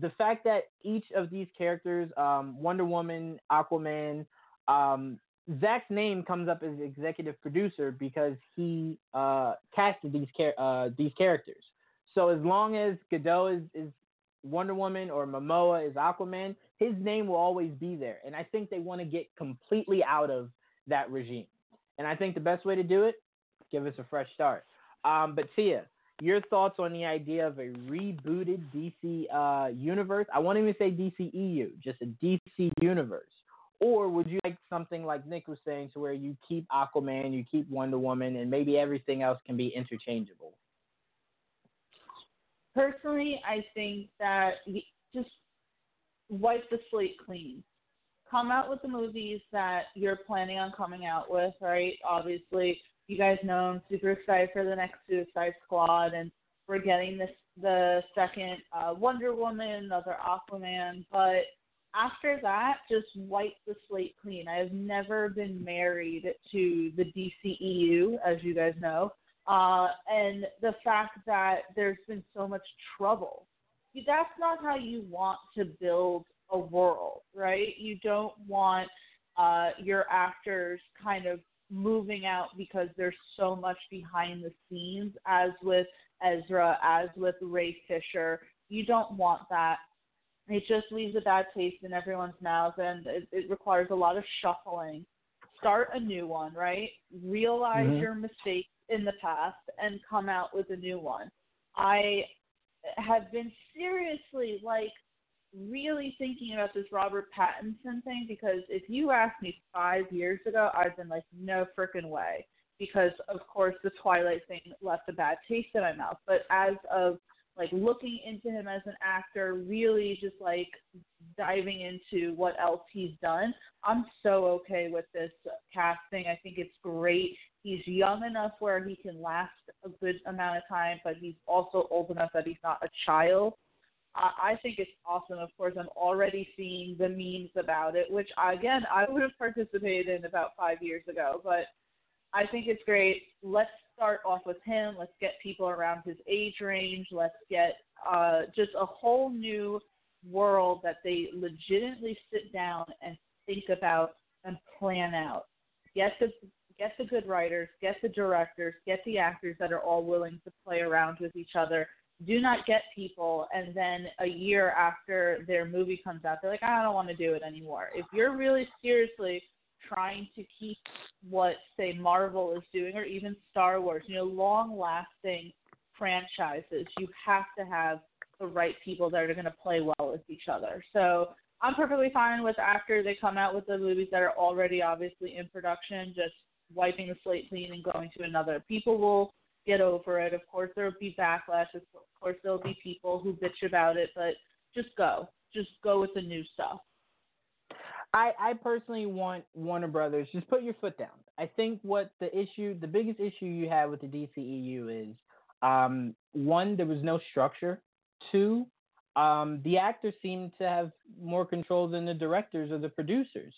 the fact that each of these characters, Wonder Woman, Aquaman, Zack's name comes up as executive producer because he casted these characters. So as long as Gadot is Wonder Woman or Momoa is Aquaman, his name will always be there. And I think they want to get completely out of that regime. And I think the best way to do it, give us a fresh start. But Tia, your thoughts on the idea of a rebooted DC universe? I won't even say DCEU, just a DC universe. Or would you like something like Nick was saying to where you keep Aquaman, you keep Wonder Woman, and maybe everything else can be interchangeable? Personally, I think that just wipe the slate clean. Come out with the movies that you're planning on coming out with, right? Obviously, you guys know I'm super excited for the next Suicide Squad, and we're getting the second Wonder Woman, another Aquaman. But after that, just wipe the slate clean. I have never been married to the DCEU, as you guys know. And the fact that there's been so much trouble, that's not how you want to build a world, right? You don't want your actors kind of moving out because there's so much behind the scenes, as with Ezra, as with Ray Fisher. You don't want that. It just leaves a bad taste in everyone's mouth, and it requires a lot of shuffling. start a new one, right? Realize your mistakes in the past and come out with a new one. I have been seriously, like, really thinking about this Robert Pattinson thing, because if you asked me 5 years ago, I've been like, no frickin' way, because of course the Twilight thing left a bad taste in my mouth. But as of like looking into him as an actor, really just like diving into what else he's done, I'm so okay with this casting. I think it's great. He's young enough where he can last a good amount of time, but he's also old enough that he's not a child. I think it's awesome. Of course, I'm already seeing the memes about it, which, again, I would have participated in about 5 years ago. But I think it's great. Let's start off with him. Let's get people around his age range. Let's get just a whole new world that they legitimately sit down and think about and plan out. Get the good writers, get the directors, get the actors that are all willing to play around with each other. Do not get people, and then a year after their movie comes out, they're like, I don't want to do it anymore. If you're really seriously trying to keep what, say, Marvel is doing, or even Star Wars, you know, long-lasting franchises, you have to have the right people that are going to play well with each other. So I'm perfectly fine with after they come out with the movies that are already obviously in production, just wiping the slate clean and going to another. People will get over it. Of course, there will be backlash. Of course, there will be people who bitch about it, but just go. Just go with the new stuff. I personally want Warner Brothers, just put your foot down. I think what the biggest issue you have with the DCEU is, one, there was no structure. Two, the actors seem to have more control than the directors or the producers.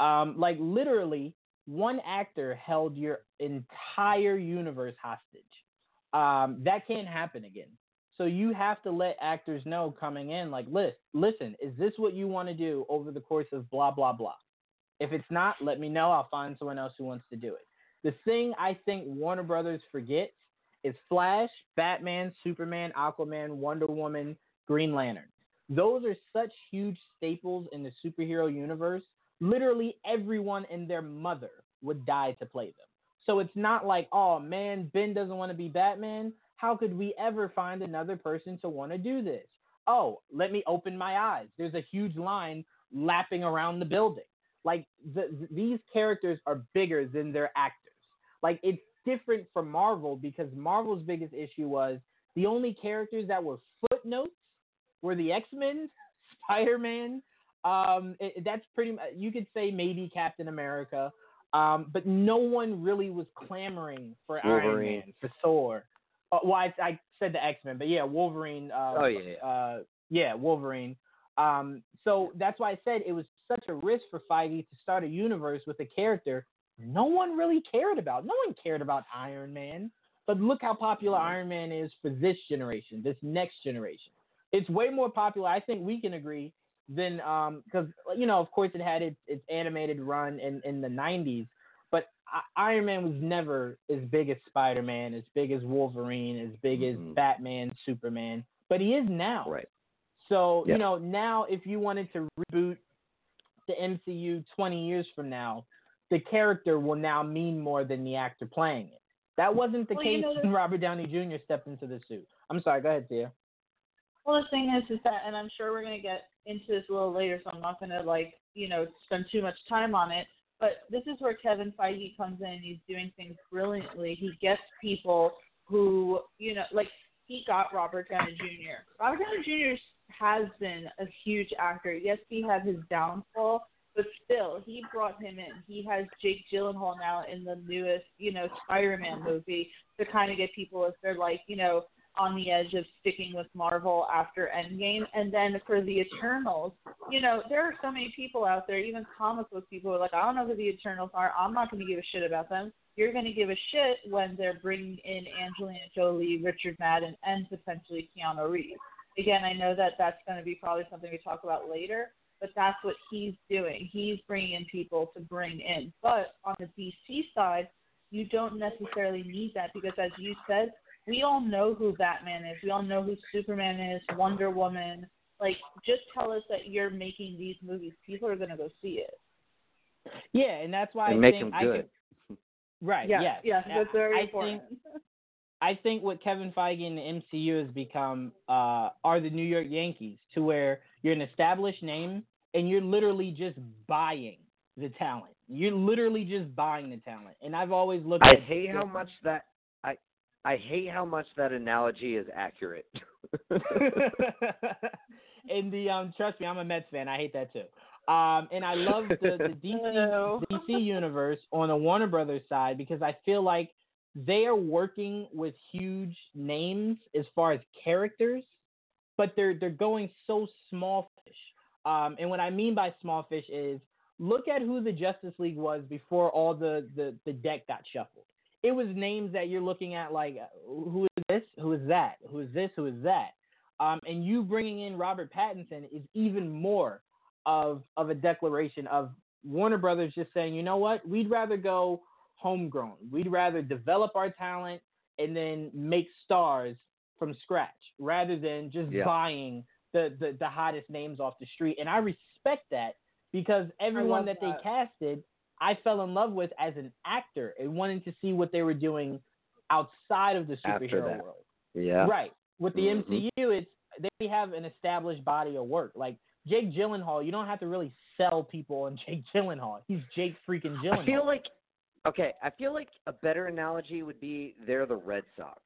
Like, literally, one actor held your entire universe hostage. That can't happen again. So you have to let actors know coming in, like, listen, is this what you want to do over the course of blah, blah, blah? If it's not, let me know. I'll find someone else who wants to do it. The thing I think Warner Brothers forgets is Flash, Batman, Superman, Aquaman, Wonder Woman, Green Lantern. Those are such huge staples in the superhero universe. Literally everyone and their mother would die to play them. So it's not like, oh, man, Ben doesn't want to be Batman. How could we ever find another person to want to do this? Oh, let me open my eyes. There's a huge line lapping around the building. Like, these characters are bigger than their actors. Like, it's different from Marvel, because Marvel's biggest issue was the only characters that were footnotes were the X-Men, Spider-Man. That's pretty much, you could say maybe Captain America, but no one really was clamoring for Wolverine. Iron Man, for Thor. Well, I said the X-Men, but yeah, Wolverine. Wolverine. So that's why I said it was such a risk for Feige to start a universe with a character no one really cared about. No one cared about Iron Man, but look how popular Iron Man is for this generation, this next generation. It's way more popular, I think we can agree, than because, you know, of course it had its animated run in the 90s, but Iron Man was never as big as Spider-Man, as big as Wolverine, as big as Batman, Superman, but he is now. Right. So, you know, now if you wanted to reboot the MCU 20 years from now, the character will now mean more than the actor playing it. That wasn't the case when Robert Downey Jr. stepped into the suit. I'm sorry, go ahead, Tia. Well, the thing is that, and I'm sure we're going to get into this a little later, so I'm not going to, like, you know, spend too much time on it, but this is where Kevin Feige comes in, and he's doing things brilliantly. He gets people who, you know, like, he got Robert Downey Jr. Robert Downey Jr. has been a huge actor. Yes, he had his downfall, but still, he brought him in. He has Jake Gyllenhaal now in the newest, you know, Spider-Man movie to kind of get people, if they're like, you know, on the edge of sticking with Marvel after Endgame. And then for the Eternals, you know, there are so many people out there, even comic book people who are like, I don't know who the Eternals are. I'm not going to give a shit about them. You're going to give a shit when they're bringing in Angelina Jolie, Richard Madden, and potentially Keanu Reeves. Again, I know that that's going to be probably something we talk about later, but that's what he's doing. He's bringing in people to bring in. But on the DC side, you don't necessarily need that, because as you said, we all know who Batman is. We all know who Superman is, Wonder Woman. Like, just tell us that you're making these movies. People are going to go see it. Yeah, and that's why I think good. Right. Yes. Yes. That's very important. I think what Kevin Feige in the MCU has become are the New York Yankees, to where you're an established name and you're literally just buying the talent. And I've always looked. I hate how much that analogy is accurate. And trust me, I'm a Mets fan. I hate that too. And I love the DC universe on the Warner Brothers side, because I feel like they are working with huge names as far as characters, but they're going so small fish. And what I mean by small fish is look at who the Justice League was before all the deck got shuffled. It was names that you're looking at like, who is this? Who is that? Who is this? Who is that? And you bringing in Robert Pattinson is even more of a declaration of Warner Brothers just saying, you know what? We'd rather go homegrown. We'd rather develop our talent and then make stars from scratch rather than just buying the hottest names off the street. And I respect that, because everyone that they casted, I fell in love with as an actor and wanted to see what they were doing outside of the superhero world. Yeah. Right. With the MCU, it's they have an established body of work. Like Jake Gyllenhaal, you don't have to really sell people on Jake Gyllenhaal. He's Jake freaking Gyllenhaal. I feel like a better analogy would be they're the Red Sox.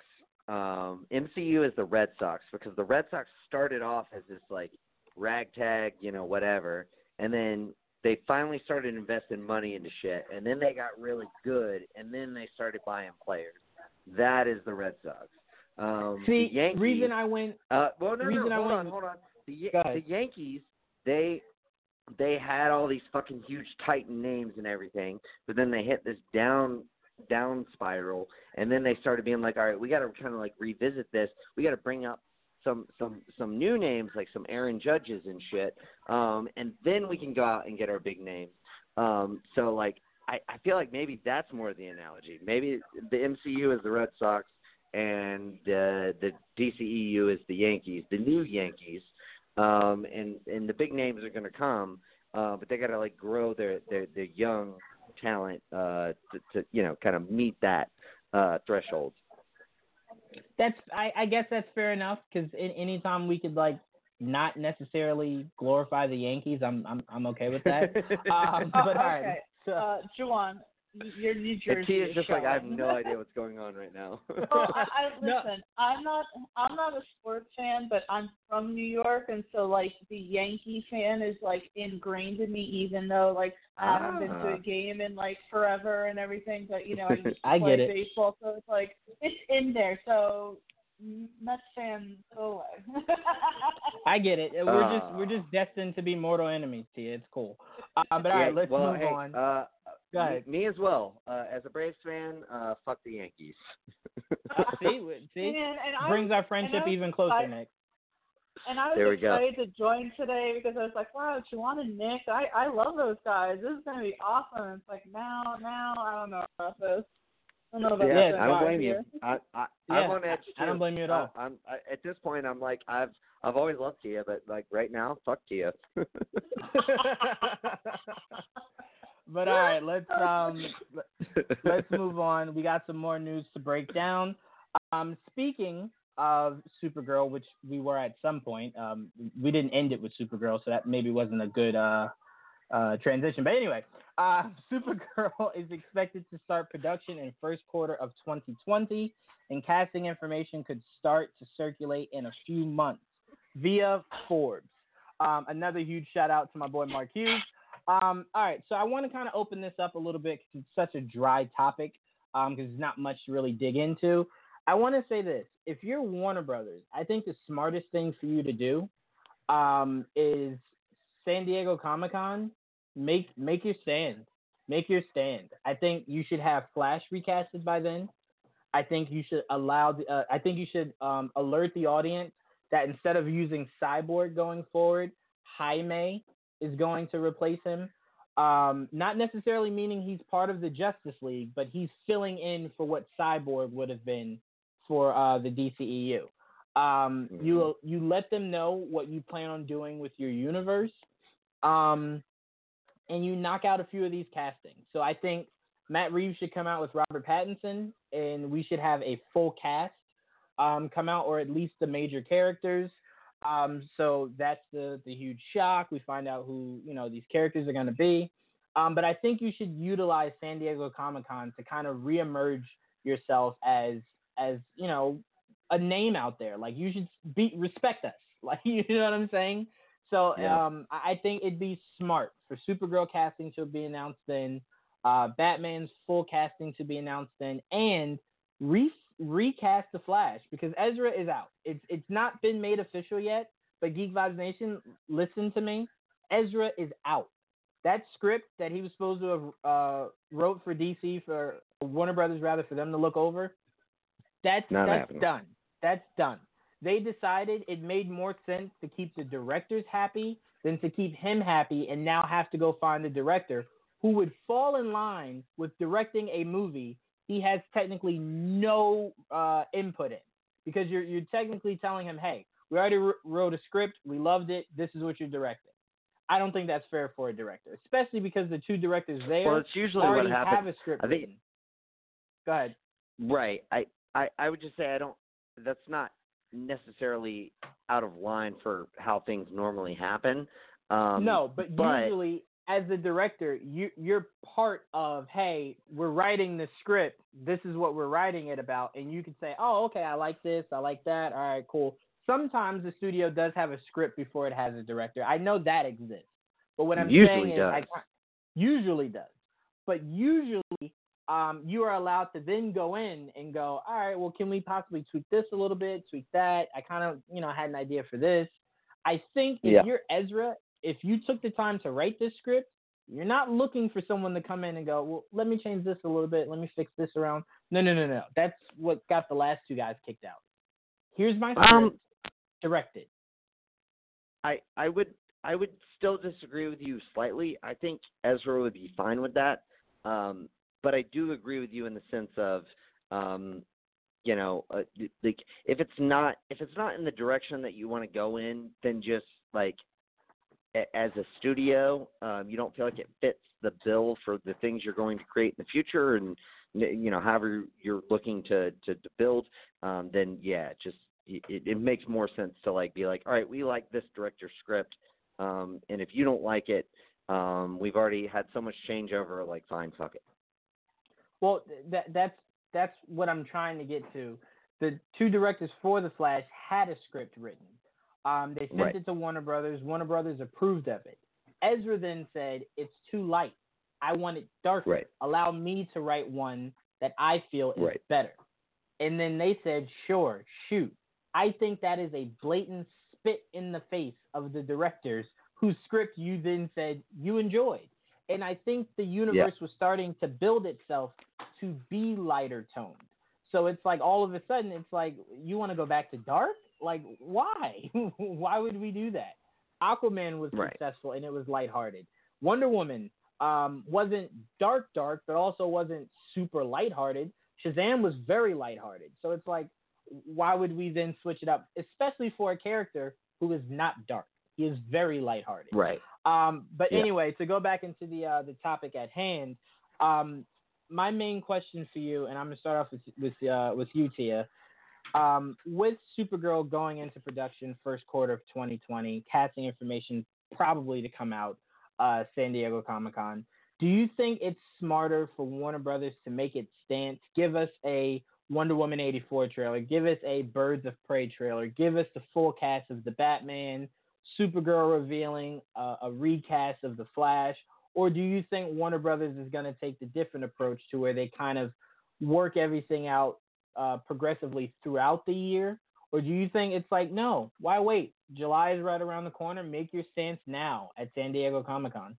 MCU is the Red Sox, because the Red Sox started off as this like ragtag, whatever, and then they finally started investing money into shit, and then they got really good, and then they started buying players. That is the Red Sox. See, the Yankees, reason I went. Hold on. The Yankees, they had all these fucking huge Titan names and everything, but then they hit this down spiral, and then they started being like, all right, we got to kind of like revisit this. We got to bring up some new names, like some Aaron Judges and shit, and then we can go out and get our big names. So like I feel like maybe that's more the analogy. Maybe the MCU is the Red Sox and the DCEU is the Yankees, the new Yankees, and the big names are going to come, but they got to like grow their young talent to kind of meet that threshold. I guess that's fair enough, because any time we could like not necessarily glorify the Yankees, I'm okay with that. But all right, so, Juwan, your New Jersey is just showing. Like I have no idea what's going on right now. Listen, I'm not a sports fan, but I'm from New York, and so like the Yankee fan is like ingrained in me, even though like I haven't been to a game in like forever and everything. But I used to play baseball, so it's like it's in there. So Mets fan, go away. I get it. We're just destined to be mortal enemies, Tia. It's cool. But all right, let's move on. Go ahead. Me as well. As a Braves fan, fuck the Yankees. See? And brings our friendship even closer, Nick. And I was excited to join today because I was like, wow, Juwan and Nick, I love those guys. This is going to be awesome. It's like, now, I don't know about this. I don't know about this. I don't blame you. I'm on edge, too. I don't blame you at all. At this point, I'm like, I've always loved Tia, but like right now, fuck Tia. But all right, let's move on. We got some more news to break down. Speaking of Supergirl, which we were at some point, we didn't end it with Supergirl, so that maybe wasn't a good transition. But anyway, Supergirl is expected to start production in first quarter of 2020, and casting information could start to circulate in a few months via Forbes. Another huge shout out to my boy Mark Hughes. All right, so I want to kind of open this up a little bit because it's such a dry topic, because there's not much to really dig into. I want to say this. If you're Warner Brothers, I think the smartest thing for you to do is San Diego Comic-Con, make your stand. Make your stand. I think you should have Flash recasted by then. I think you should alert the audience that instead of using Cyborg going forward, Jaime is going to replace him. Not necessarily meaning he's part of the Justice League, but he's filling in for what Cyborg would have been for the DCEU. You let them know what you plan on doing with your universe. and you knock out a few of these castings. So I think Matt Reeves should come out with Robert Pattinson, and we should have a full cast come out, or at least the major characters. So that's the huge shock. We find out who, you know, these characters are going to be. But I think you should utilize San Diego Comic-Con to kind of reemerge yourself as, you know, a name out there. Like, you should respect us. Like, you know what I'm saying? So yeah. I think it'd be smart for Supergirl casting to be announced then, Batman's full casting to be announced then, and recast The Flash, because Ezra is out. It's not been made official yet, but Geek Vibes Nation, listen to me. Ezra is out. That script that he was supposed to have wrote for DC, for Warner Brothers rather, for them to look over, that's done. That's done. They decided it made more sense to keep the directors happy than to keep him happy and now have to go find a director who would fall in line with directing a movie he has technically no input in, because you're technically telling him, hey, we already wrote a script, we loved it, this is what you're directing. I don't think that's fair for a director, especially because the two directors there already have a script written. Go ahead. Right. I would just say that's not necessarily out of line for how things normally happen. No, but usually as the director, you're part of, hey, we're writing the script, this is what we're writing it about, and you can say, oh, okay, I like this, I like that, all right, cool. Sometimes the studio does have a script before it has a director. I know that exists. But what I'm saying is usually does. But usually you are allowed to then go in and go, all right, well, can we possibly tweak this a little bit, tweak that? I kind of, had an idea for this. I think if you're Ezra, if you took the time to write this script, you're not looking for someone to come in and go, well, let me change this a little bit, let me fix this around. No. That's what got the last two guys kicked out. Here's my script. Directed. I would still disagree with you slightly. I think Ezra would be fine with that, but I do agree with you in the sense of, like if it's not in the direction that you want to go in, then just like as a studio, you don't feel like it fits the bill for the things you're going to create in the future, and however you're looking to build, then just. It makes more sense to be like, all right, we like this director's script, and if you don't like it, we've already had so much changeover. Like, fine, fuck it. Well, that's what I'm trying to get to. The two directors for The Flash had a script written. They sent it to Warner Brothers. Warner Brothers approved of it. Ezra then said, it's too light. I want it darker. Right. Allow me to write one that I feel is better. And then they said, sure, shoot. I think that is a blatant spit in the face of the directors whose script you then said you enjoyed. And I think the universe was starting to build itself to be lighter toned. So it's like all of a sudden it's like, you want to go back to dark? Like, why? Why would we do that? Aquaman was successful and it was lighthearted. Wonder Woman wasn't dark, but also wasn't super lighthearted. Shazam was very lighthearted. So it's like, why would we then switch it up, especially for a character who is not dark? He is very lighthearted. Right. Anyway, to go back into the topic at hand, my main question for you, and I'm going to start off with you, Tia. With Supergirl going into production first quarter of 2020, casting information probably to come out San Diego Comic-Con, do you think it's smarter for Warner Brothers to make its stance, give us a Wonder Woman 84 trailer, give us a Birds of Prey trailer, give us the full cast of the Batman, Supergirl revealing a recast of the Flash, or do you think Warner Brothers is going to take the different approach to where they kind of work everything out progressively throughout the year? Or do you think it's like, no, why wait? July is right around the corner. Make your stance now at San Diego Comic-Con.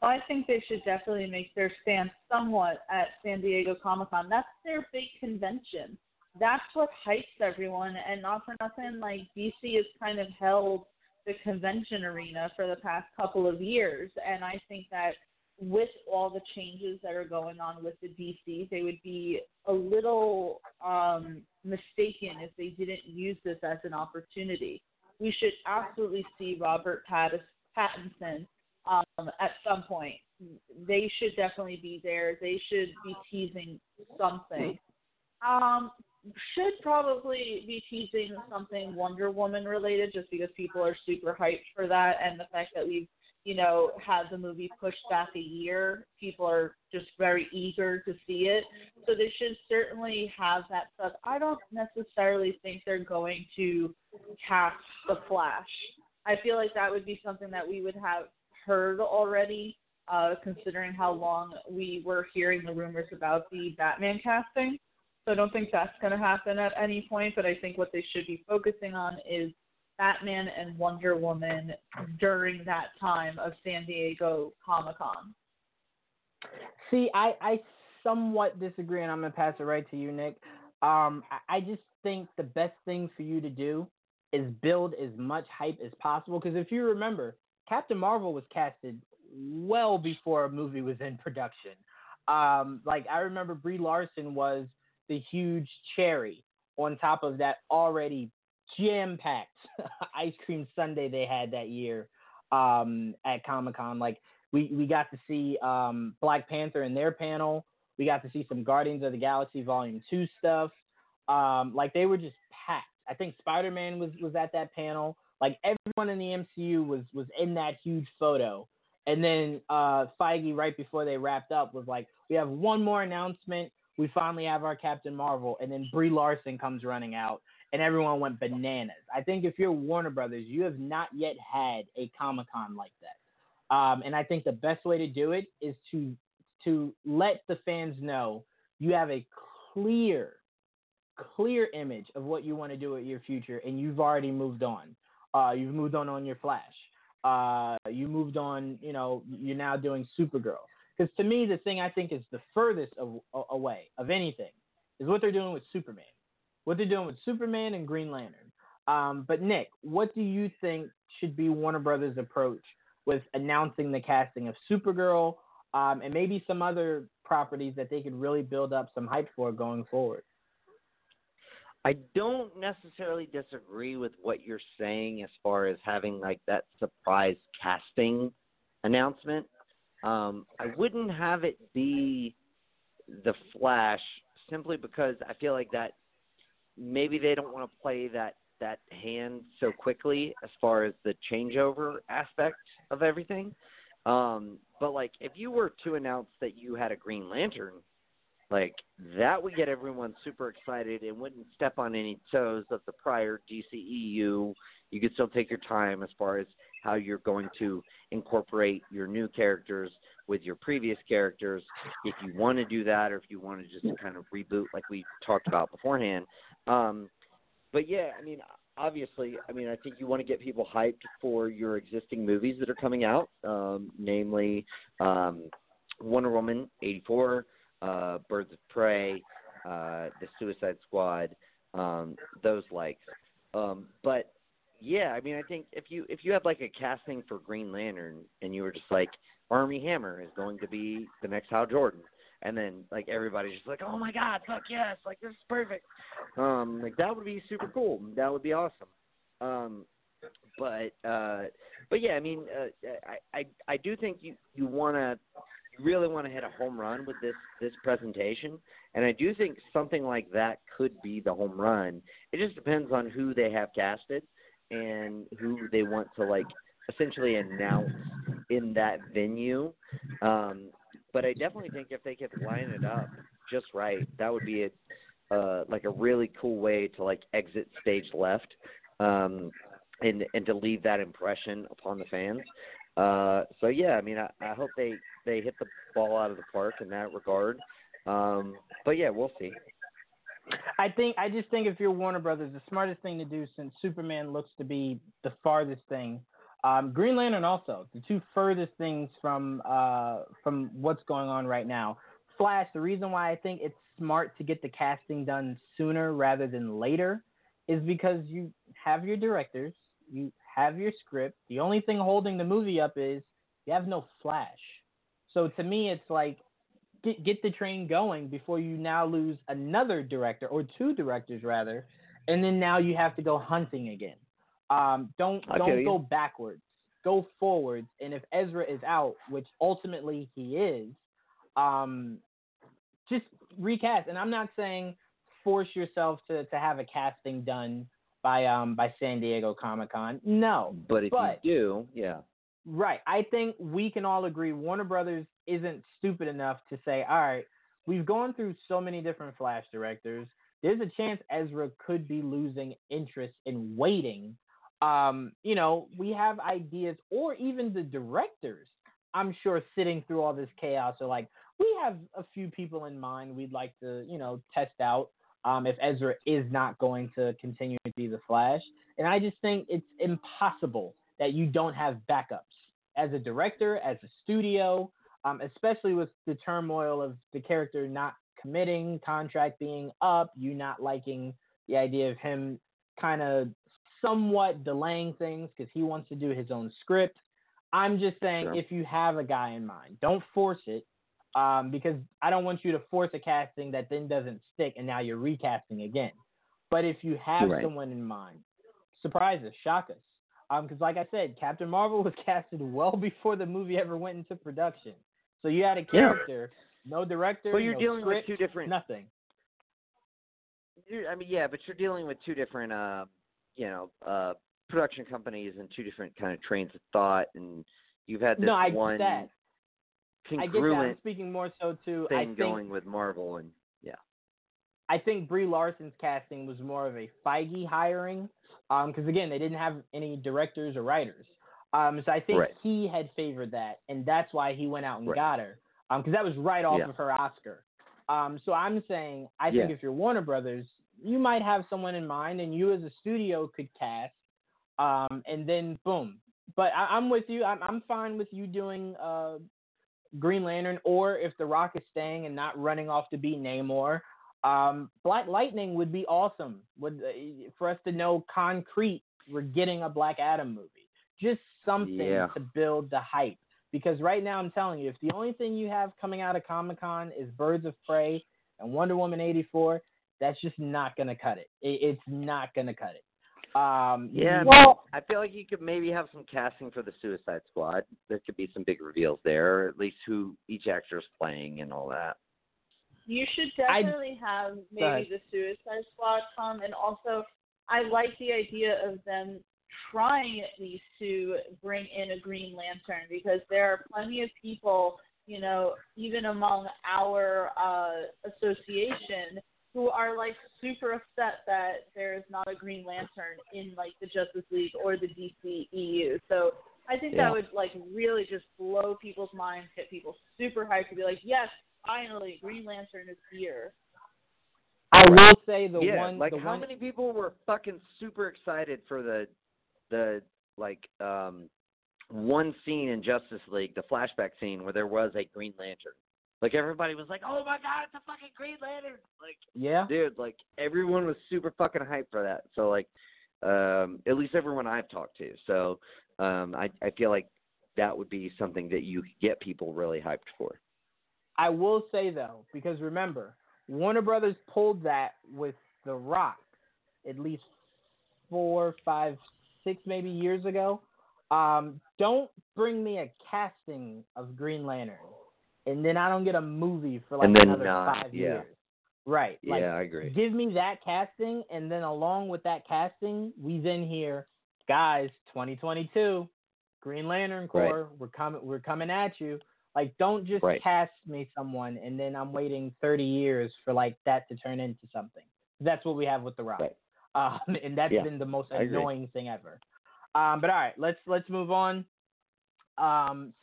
Well, I think they should definitely make their stance somewhat at San Diego Comic-Con. That's their big convention. That's what hypes everyone, and not for nothing, like, DC has kind of held the convention arena for the past couple of years, and I think that with all the changes that are going on with the DC, they would be a little mistaken if they didn't use this as an opportunity. We should absolutely see Robert Pattinson at some point. They should definitely be there. They should be teasing something. Should probably be teasing something Wonder Woman related, just because people are super hyped for that, and the fact that we've, you know, had the movie pushed back a year, people are just very eager to see it. So they should certainly have that stuff. I don't necessarily think they're going to cast The Flash. I feel like that would be something that we would have heard already, considering how long we were hearing the rumors about the Batman casting. So I don't think that's going to happen at any point, but I think what they should be focusing on is Batman and Wonder Woman during that time of San Diego Comic-Con. See, I somewhat disagree, and I'm going to pass it right to you, Nick. I just think the best thing for you to do is build as much hype as possible, because if you remember, Captain Marvel was casted well before a movie was in production. Like, I remember Brie Larson was the huge cherry on top of that already jam-packed ice cream sundae they had that year at Comic-Con. Like, we got to see Black Panther in their panel. We got to see some Guardians of the Galaxy Volume 2 stuff. Like, they were just packed. I think Spider-Man was at that panel. Like, everyone in the MCU was in that huge photo. And then Feige, right before they wrapped up, was like, we have one more announcement. We finally have our Captain Marvel. And then Brie Larson comes running out, and everyone went bananas. I think if you're Warner Brothers, you have not yet had a Comic-Con like that. And I think the best way to do it is to let the fans know you have a clear image of what you want to do with your future, and you've already moved on. You've moved on your Flash. You moved on, you know, you're now doing Supergirl. Because to me, the thing I think is the furthest away of anything is what they're doing with Superman. What they're doing with Superman and Green Lantern. But Nick, what do you think should be Warner Brothers' approach with announcing the casting of Supergirl, and maybe some other properties that they could really build up some hype for going forward? I don't necessarily disagree with what you're saying as far as having like that surprise casting announcement. I wouldn't have it be The Flash simply because I feel like that maybe they don't want to play that hand so quickly as far as the changeover aspect of everything. But like if you were to announce that you had a Green Lantern, like that would get everyone super excited and wouldn't step on any toes of the prior DCEU. You could still take your time as far as how you're going to incorporate your new characters with your previous characters, if you want to do that, or if you want to just kind of reboot like we talked about beforehand. But yeah, I mean, obviously, I mean, I think you want to get people hyped for your existing movies that are coming out, namely Wonder Woman 84, Birds of Prey, The Suicide Squad, those likes. But yeah, I mean, I think if you had like a casting for Green Lantern and you were just like, Armie Hammer is going to be the next Hal Jordan, and then like everybody's just like, oh my God, fuck yes, like this is perfect. Like that would be super cool. That would be awesome. But yeah, I mean, I do think you really want to hit a home run with this presentation, and I do think something like that could be the home run. It just depends on who they have casted and who they want to like essentially announce in that venue. But I definitely think if they could line it up just right, that would be a really cool way to like exit stage left, and to leave that impression upon the fans. So yeah, I mean, I hope they hit the ball out of the park in that regard. But yeah, we'll see. I just think if you're Warner Brothers, the smartest thing to do, since Superman looks to be the farthest thing, Green Lantern also, the two furthest things from what's going on right now. Flash, the reason why I think it's smart to get the casting done sooner rather than later is because you have your directors, you have your script. The only thing holding the movie up is you have no Flash. So to me, it's like get the train going before you now lose another director, or two directors rather, and then now you have to go hunting again. Don't go backwards. go forwards, and if Ezra is out, which ultimately he is, just recast. And I'm not saying force yourself to have a casting done by San Diego Comic-Con. No. But you do, yeah. Right. I think we can all agree Warner Brothers isn't stupid enough to say, all right, we've gone through so many different Flash directors. There's a chance Ezra could be losing interest in waiting. You know, we have ideas, or even the directors, I'm sure, sitting through all this chaos are like, we have a few people in mind we'd like to, you know, test out if Ezra is not going to continue to be the Flash. And I just think it's impossible that you don't have backups as a director, as a studio, especially with the turmoil of the character not committing, contract being up, you not liking the idea of him kind of somewhat delaying things because he wants to do his own script. I'm just saying, sure, if you have a guy in mind, don't force it, because I don't want you to force a casting that then doesn't stick and now you're recasting again. But if you have someone in mind, surprise us, shock us. Because like I said, Captain Marvel was casted well before the movie ever went into production. So you had a character, no director, but you're dealing script, with two different nothing. I mean, yeah, but you're dealing with two different, production companies and two different kind of trains of thought, and you've had this one congruent. I get that. I'm speaking more so to thing I think, going with Marvel, and yeah. I think Brie Larson's casting was more of a Feige hiring because, again, they didn't have any directors or writers. So I think he had favored that, and that's why he went out and got her because that was right off of her Oscar. So I'm saying I think if you're Warner Brothers, you might have someone in mind, and you as a studio could cast, and then boom. But I'm with you. I'm fine with you doing Green Lantern, or if The Rock is staying and not running off to be Namor. Black Lightning would be awesome for us to know concrete we're getting a Black Adam movie. Just something to build the hype. Because right now I'm telling you, if the only thing you have coming out of Comic-Con is Birds of Prey and Wonder Woman 84, that's just not going to cut it. It's not going to cut it. Well, I feel like you could maybe have some casting for the Suicide Squad. There could be some big reveals there, or at least who each actor is playing and all that. You should definitely have maybe the Suicide Squad come, and also I like the idea of them trying at least to bring in a Green Lantern, because there are plenty of people, you know, even among our association, who are like super upset that there is not a Green Lantern in like the Justice League or the DCEU. So I think that would like really just blow people's minds, get people super hyped to be like, yes, finally, Green Lantern is here. I will say the one. Like, how many people were fucking super excited for the one scene in Justice League, the flashback scene where there was a Green Lantern? Like, everybody was like, "Oh my God, it's a fucking Green Lantern!" Like, dude, like everyone was super fucking hyped for that. So, like, at least everyone I've talked to. So, I feel like that would be something that you could get people really hyped for. I will say, though, because remember, Warner Brothers pulled that with The Rock at least 4, 5, 6 maybe years ago. Don't bring me a casting of Green Lantern, and then I don't get a movie for like another 5 years. Right. Yeah, like, I agree. Give me that casting, and then along with that casting, we then hear, guys, 2022, Green Lantern Corps, we're coming at you. Like, don't just cast me someone, and then I'm waiting 30 years for, like, that to turn into something. That's what we have with The Rock. Right. And that's been the most annoying thing ever. But, all right, let's move on.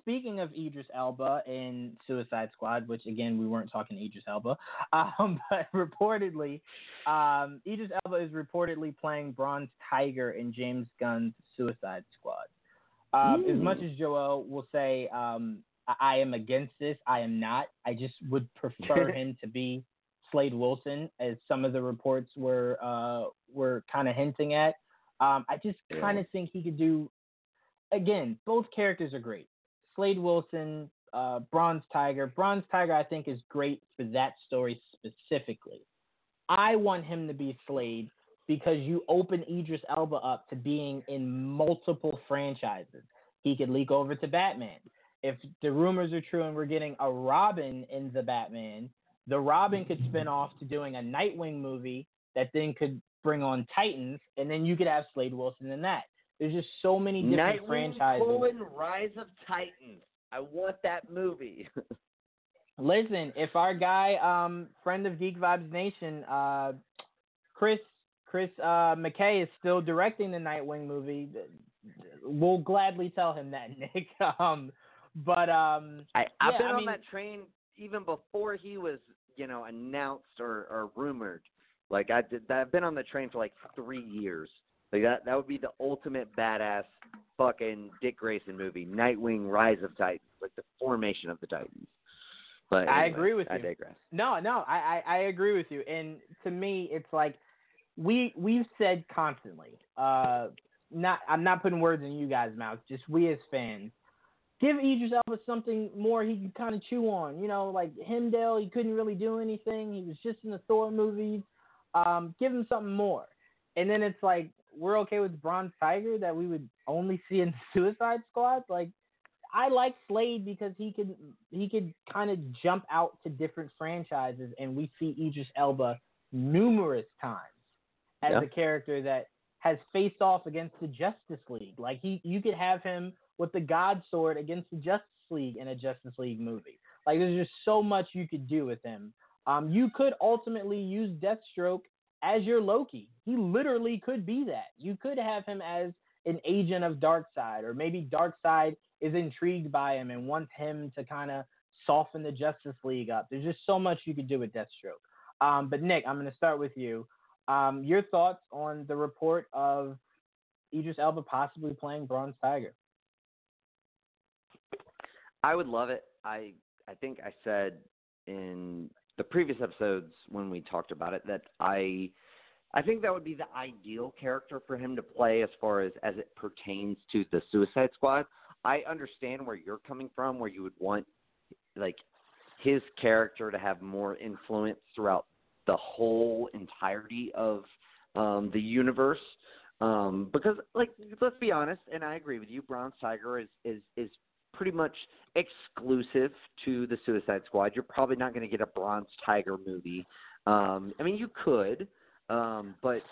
Speaking of Idris Elba in Suicide Squad, which, again, we weren't talking to Idris Elba, but reportedly, Idris Elba is reportedly playing Bronze Tiger in James Gunn's Suicide Squad. As much as Joelle will say... I am against this. I am not. I just would prefer him to be Slade Wilson, as some of the reports were kind of hinting at. I just kind of think he could do, again, both characters are great. Slade Wilson, Bronze Tiger. Bronze Tiger, I think, is great for that story specifically. I want him to be Slade because you open Idris Elba up to being in multiple franchises. he could leak over to Batman. If the rumors are true and we're getting a Robin in the Batman, the Robin could spin off to doing a Nightwing movie that then could bring on Titans, and then you could have Slade Wilson in that. There's just so many different franchises. Nightwing: Rise of Titans. I want that movie. Listen, if our guy, friend of Geek Vibes Nation, Chris McKay is still directing the Nightwing movie, we'll gladly tell him that, Nick. I've been on that train even before he was, announced or rumored. Like I've been on the train for like 3 years. Like that would be the ultimate badass fucking Dick Grayson movie, Nightwing: Rise of Titans, like the formation of the Titans. But anyway, I agree with you. I digress. No, I agree with you. And to me, it's like we've said constantly, I'm not putting words in you guys' mouths, just we as fans. Give Idris Elba something more he can kind of chew on. Like Hemdale, he couldn't really do anything. He was just in the Thor movies. Give him something more. And then it's like, we're okay with Bronze Tiger that we would only see in Suicide Squad. Like, I like Slade because he could kind of jump out to different franchises, and we see Idris Elba numerous times as a character that has faced off against the Justice League. Like you could have him with the God Sword against the Justice League in a Justice League movie. Like there's just so much you could do with him. You could ultimately use Deathstroke as your Loki. He literally could be that. You could have him as an agent of Darkseid, or maybe Darkseid is intrigued by him and wants him to kind of soften the Justice League up. There's just so much you could do with Deathstroke. But Nick, I'm going to start with you. Your thoughts on the report of Idris Elba possibly playing Bronze Tiger? I would love it. I think I said in the previous episodes when we talked about it that I think that would be the ideal character for him to play as far as it pertains to the Suicide Squad. I understand where you're coming from, where you would want like his character to have more influence throughout the whole entirety of the universe, because like let's be honest, and I agree with you, Bronze Tiger is pretty much exclusive to the Suicide Squad. You're probably not going to get a Bronze Tiger movie. I mean, you could, but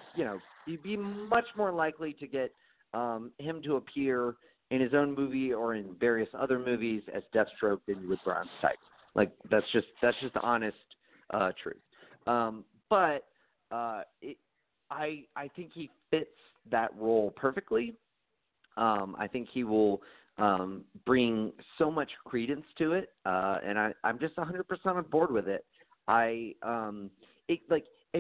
you'd be much more likely to get him to appear in his own movie or in various other movies as Deathstroke than with Bronze Tiger. Like that's just the honest truth. I think he fits that role perfectly. I think he will bring so much credence to it, and I'm just 100% on board with it. If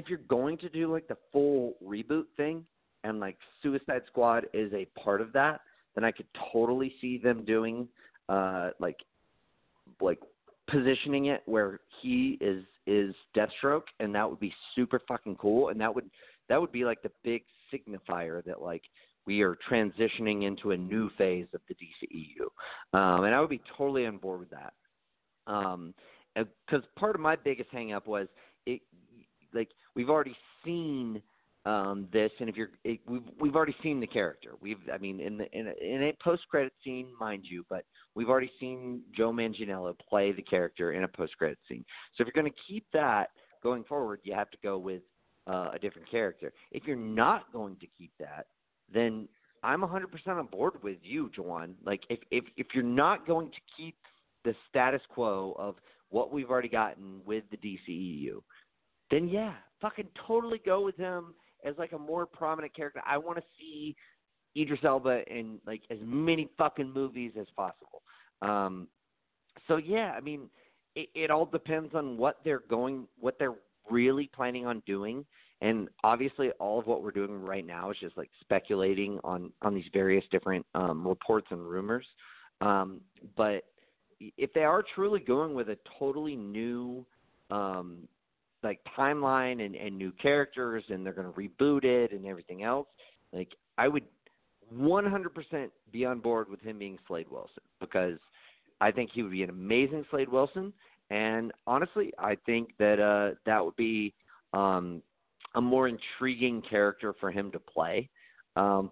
you're going to do like the full reboot thing, and like Suicide Squad is a part of that, then I could totally see them doing like positioning it where he is Deathstroke, and that would be super fucking cool, and that would be like the big signifier that like we are transitioning into a new phase of the DCEU. And I would be totally on board with that. Because part of my biggest hang up was we've already seen this, and we've already seen the character. In a post-credit scene, mind you, but we've already seen Joe Manganiello play the character in a post-credit scene. So if you're going to keep that going forward, you have to go with a different character. If you're not going to keep that, then I'm 100% on board with you, Juwan. Like if you're not going to keep the status quo of what we've already gotten with the DCEU, then yeah, fucking totally go with him as like a more prominent character. I want to see Idris Elba in like as many fucking movies as possible. So yeah, I mean, it all depends on what they're really planning on doing. And obviously all of what we're doing right now is just like speculating on these various different reports and rumors. But if they are truly going with a totally new like timeline and new characters, and they're going to reboot it and everything else, like I would 100% be on board with him being Slade Wilson, because I think he would be an amazing Slade Wilson. And honestly, I think that that would be a more intriguing character for him to play.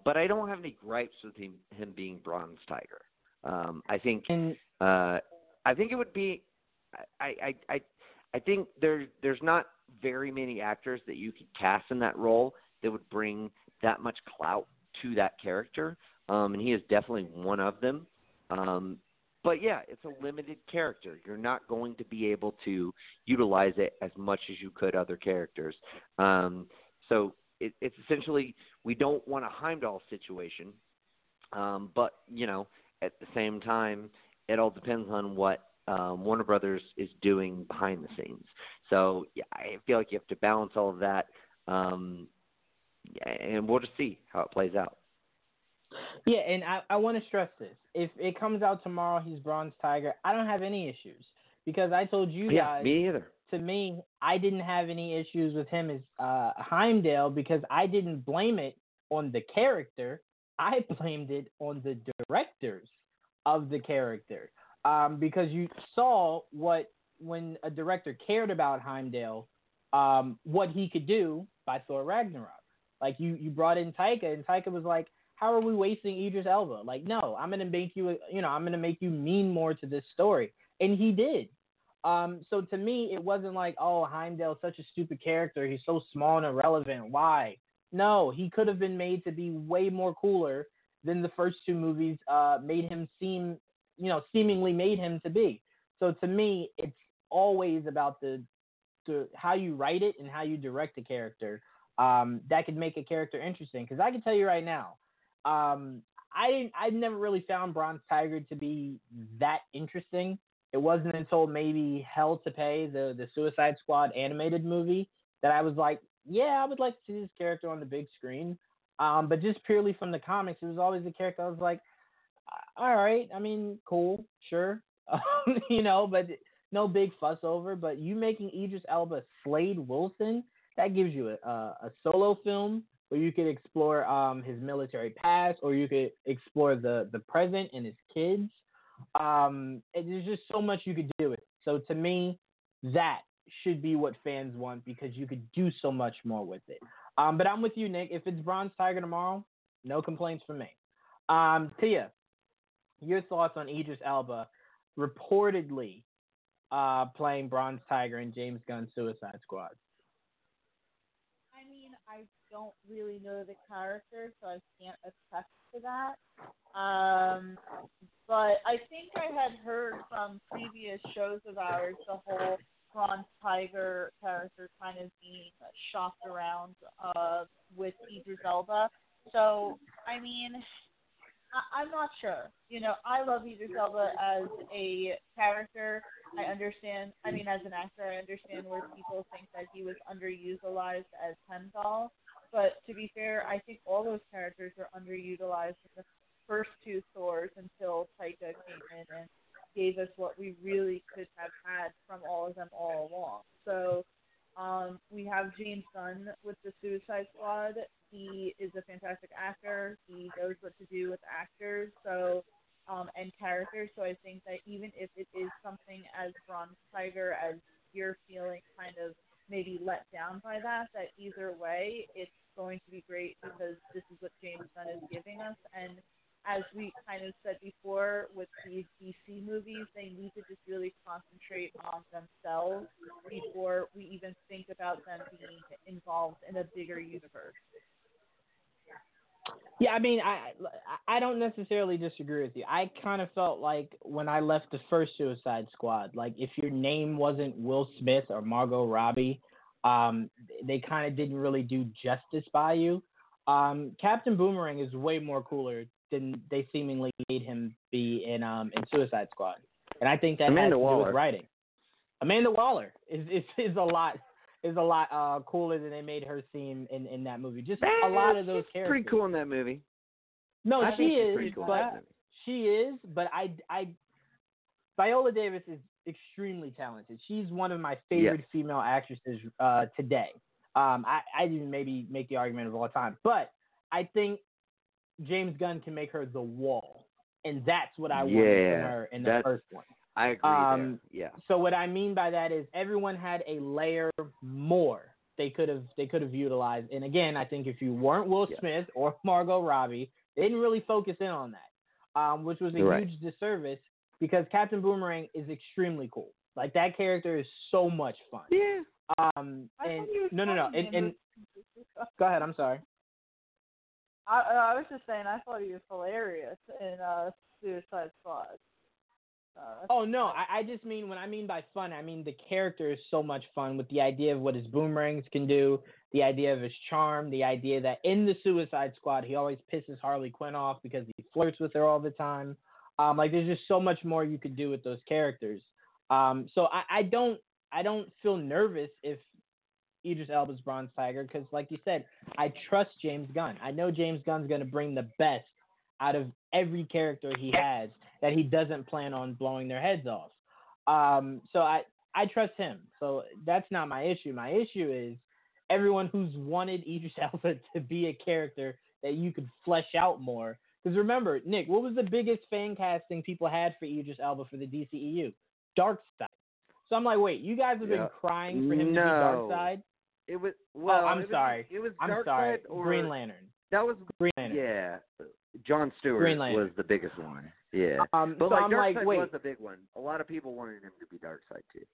But I don't have any gripes with him being Bronze Tiger. I think it would be. I think there's not very many actors that you could cast in that role that would bring that much clout to that character, and he is definitely one of them. But yeah, it's a limited character. You're not going to be able to utilize it as much as you could other characters. So it's essentially we don't want a Heimdall situation, but you know, at the same time, it all depends on what Warner Brothers is doing behind the scenes. So yeah, I feel like you have to balance all of that, and we'll just see how it plays out. Yeah, and I want to stress this. If it comes out tomorrow, he's Bronze Tiger, I don't have any issues because I told you guys. Me either. To me, I didn't have any issues with him as Heimdall because I didn't blame it on the character. I blamed it on the directors of the character, because you saw when a director cared about Heimdall, what he could do by Thor Ragnarok. Like you brought in Taika, and Taika was like, "How are we wasting Idris Elba? Like, no, I'm gonna make you, I'm gonna make you mean more to this story," and he did. So to me, it wasn't like, "Oh, Heimdall's such a stupid character. He's so small and irrelevant. Why?" No, he could have been made to be way more cooler than the first two movies made him seem, seemingly made him to be. So to me, it's always about the how you write it and how you direct a character that could make a character interesting. Because I can tell you right now, I've never really found Bronze Tiger to be that interesting. It wasn't until maybe Hell to Pay, the Suicide Squad animated movie, that I was like, yeah, I would like to see this character on the big screen. But just purely from the comics, it was always the character I was like, all right, I mean, cool, sure. But no big fuss over. But you making Idris Elba Slade Wilson, that gives you a solo film where you could explore his military past, or you could explore the present and his kids. There's just so much you could do with it. So to me, that should be what fans want because you could do so much more with it. But I'm with you, Nick. If it's Bronze Tiger tomorrow, no complaints from me. Tia, your thoughts on Idris Elba reportedly playing Bronze Tiger in James Gunn's Suicide Squad? I mean, I don't really know the character, so I can't attest to that. But I think I had heard from previous shows of ours the whole Bronze Tiger character kind of being shopped around with Idris Elba. So, I mean, I'm not sure. I love Idris Elba as a character. As an actor, I understand where people think that he was underutilized as Heimdall. But to be fair, I think all those characters were underutilized in the first two Thors until Taika came in and gave us what we really could have had from all of them all along. So we have James Gunn with the Suicide Squad. He is a fantastic actor. He knows what to do with actors and characters. So I think that even if it is something as Bronze Tiger as you're feeling kind of maybe let down by that either way, it's going to be great because this is what James Gunn is giving us. And as we kind of said before, with these DC movies, they need to just really concentrate on themselves before we even think about them being involved in a bigger universe. Yeah, I mean, I don't necessarily disagree with you. I kind of felt like when I left the first Suicide Squad, like if your name wasn't Will Smith or Margot Robbie, they kind of didn't really do justice by you. Captain Boomerang is way more cooler than they seemingly made him be in Suicide Squad, and I think that Amanda has to Waller. Do with writing. Amanda Waller is a lot cooler than they made her seem in that movie. Just a lot of those characters. Pretty cool in that movie. No, she is, cool but I Viola Davis is extremely talented. She's one of my favorite female actresses today. I'd even maybe make the argument of all time, but I think James Gunn can make her the Wall, and that's what I wanted from her in the first one. I agree. So what I mean by that is everyone had a layer more they could have utilized. And again, I think if you weren't Will Smith or Margot Robbie, they didn't really focus in on that, which was a huge disservice because Captain Boomerang is extremely cool. Like, that character is so much fun. Yeah. And no. And go ahead. I'm sorry. I was just saying, I thought he was hilarious in Suicide Squad. Oh, no, I just mean, when I mean by fun, I mean the character is so much fun with the idea of what his boomerangs can do, the idea of his charm, the idea that in the Suicide Squad, he always pisses Harley Quinn off because he flirts with her all the time. Like, there's just so much more you could do with those characters. So I don't feel nervous if Idris Elba's Bronze Tiger, because like you said, I trust James Gunn. I know James Gunn's going to bring the best out of every character he has that he doesn't plan on blowing their heads off. So I trust him. So that's not my issue. My issue is everyone who's wanted Idris Elba to be a character that you could flesh out more. Because remember, Nick, what was the biggest fan casting people had for Idris Elba for the DCEU? Darkseid. So I'm like, wait, you guys have been crying for him to be Darkseid? It was, well, oh, it was Darkseid or Green Lantern. That was Green Lantern. Yeah. John Stewart was the biggest one. Yeah. But so like, Darkseid was the big one. A lot of people wanted him to be Darkseid too.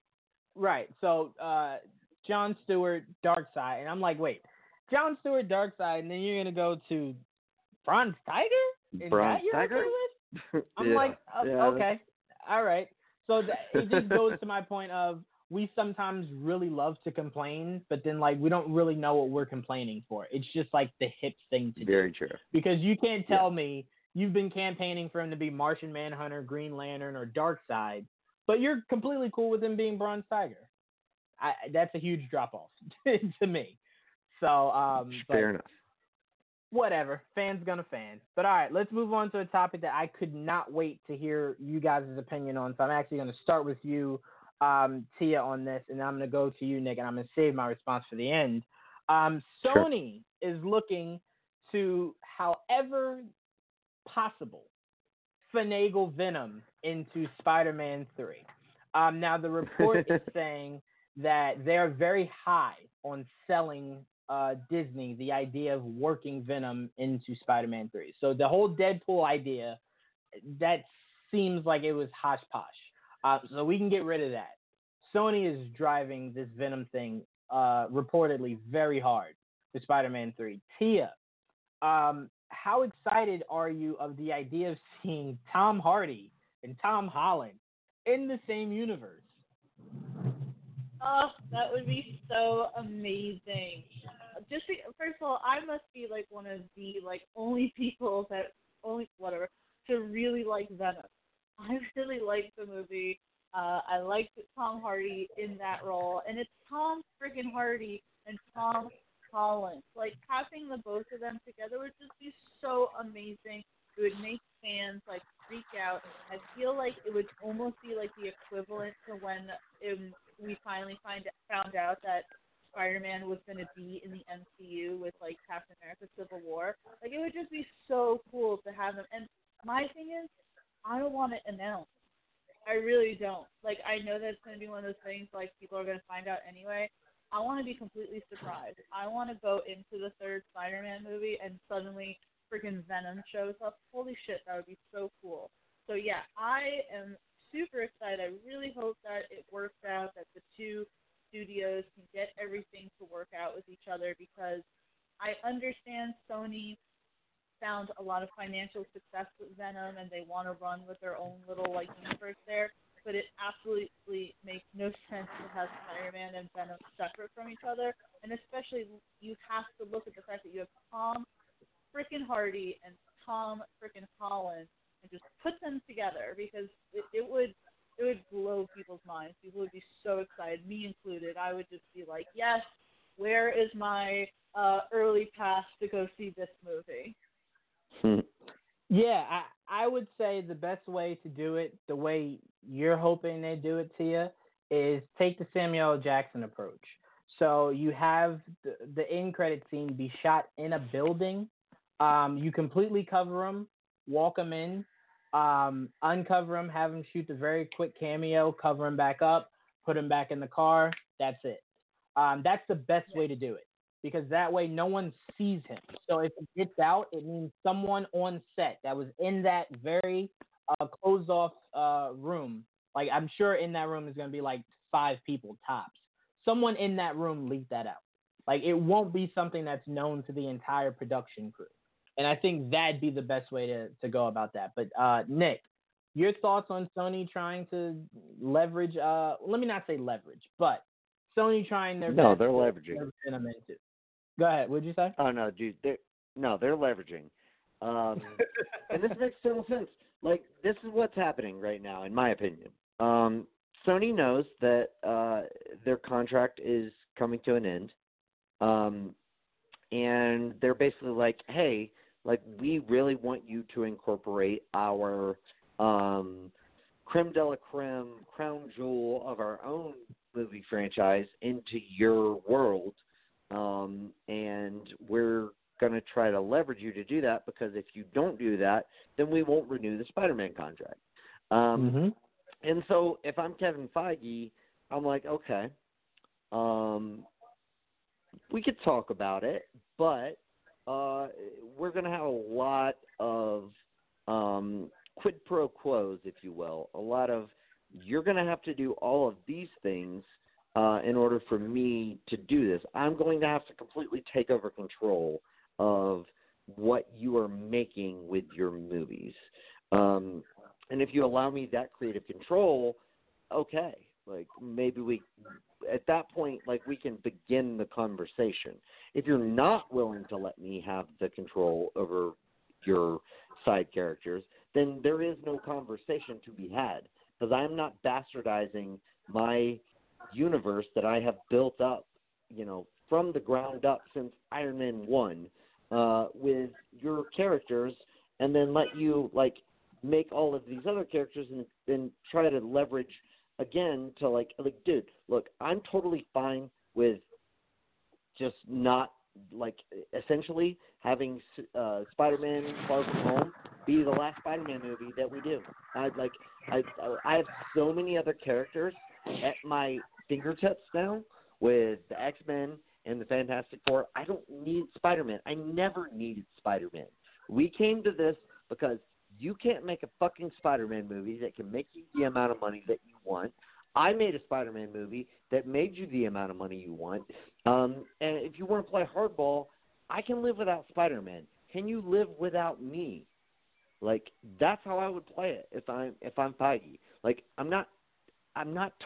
Right. So John Stewart, Darkseid, and I'm like, wait, John Stewart, Darkseid, and then you're gonna go to Bronze Tiger? Is Bronze that you're Tiger? With? I'm like, okay, all right. So it just goes to my point of, we sometimes really love to complain, but then like, we don't really know what we're complaining for. It's just like the hip thing to do. Very true. Because you can't tell me you've been campaigning for him to be Martian Manhunter, Green Lantern, or Darkseid, but you're completely cool with him being Bronze Tiger. That's a huge drop off to me. So fair enough. Whatever. Fans gonna fan. But all right, let's move on to a topic that I could not wait to hear you guys' opinion on. So I'm actually gonna start with you, Tia, on this, and I'm going to go to you, Nick, and I'm going to save my response for the end. Sony is looking to, however possible, finagle Venom into Spider-Man 3. Now, the report is saying that they're very high on selling Disney the idea of working Venom into Spider-Man 3. So the whole Deadpool idea, that seems like it was hodgepodge. So we can get rid of that. Sony is driving this Venom thing reportedly very hard for Spider-Man 3. Tia, how excited are you of the idea of seeing Tom Hardy and Tom Holland in the same universe? Oh, that would be so amazing. First of all, I must be like one of the only people that to really like Venom. I really liked the movie. I liked Tom Hardy in that role. And it's Tom friggin' Hardy and Tom Holland. Like, having the both of them together would just be so amazing. It would make fans, like, freak out. I feel like it would almost be, like, the equivalent to when we finally found out that Spider-Man was going to be in the MCU with, like, Captain America Civil War. Like, it would just be so cool to have them. And my thing is, I don't want it announced. I really don't. Like, I know that's going to be one of those things, like, people are going to find out anyway. I want to be completely surprised. I want to go into the third Spider-Man movie and suddenly freaking Venom shows up. Holy shit, that would be so cool. So, yeah, I am super excited. I really hope that it works out, that the two studios can get everything to work out with each other, because I understand Sony found a lot of financial success with Venom, and they want to run with their own little universe there, but it absolutely makes no sense to have Spider-Man and Venom separate from each other, and especially you have to look at the fact that you have Tom frickin' Hardy and Tom frickin' Holland, and just put them together, because it would blow people's minds. People would be so excited, me included. I would just be like, yes, where is my early pass to go see this movie? Yeah, I would say the best way to do it, the way you're hoping they do it, Tia, is take the Samuel L. Jackson approach. So you have the end credit scene be shot in a building. You completely cover him, walk him in, uncover him, have him shoot the very quick cameo, cover him back up, put him back in the car. That's it. That's the best way to do it, because that way no one sees him. So if it gets out, it means someone on set that was in that very closed-off room. Like, I'm sure in that room is going to be like 5 people tops. Someone in that room leaked that out. Like, it won't be something that's known to the entire production crew. And I think that'd be the best way to go about that. But, Nick, your thoughts on Sony trying to leverage let me not say leverage, but Sony trying their best. No, they're leveraging. Go ahead. What'd you say? Oh, no, dude. They're leveraging. And this makes total sense. Like, this is what's happening right now, in my opinion. Sony knows that their contract is coming to an end. And they're basically like, hey, like, we really want you to incorporate our creme de la creme, crown jewel of our own movie franchise into your world. And we're going to try to leverage you to do that, because if you don't do that, then we won't renew the Spider-Man contract. And so if I'm Kevin Feige, I'm like, okay, we could talk about it, but we're going to have a lot of quid pro quos, if you will. A lot of, you're going to have to do all of these things in order for me to do this. I'm going to have to completely take over control of what you are making with your movies. And if you allow me that creative control, okay, like, maybe we at that point, like, we can begin the conversation. If you're not willing to let me have the control over your side characters, then there is no conversation to be had, because I'm not bastardizing my universe that I have built up, you know, from the ground up since Iron Man 1 with your characters, and then let you, like, make all of these other characters and then try to leverage again to, like, dude, look, I'm totally fine with just not, like, essentially having Spider-Man Far From Home be the last Spider-Man movie that we do. I have so many other characters at my fingertips now with the X-Men and the Fantastic Four. I don't need Spider-Man. I never needed Spider-Man. We came to this because you can't make a fucking Spider-Man movie that can make you the amount of money that you want. I made a Spider-Man movie that made you the amount of money you want. And if you want to play hardball, I can live without Spider-Man. Can you live without me? Like, that's how I would play it if I'm Feige. Like, I'm not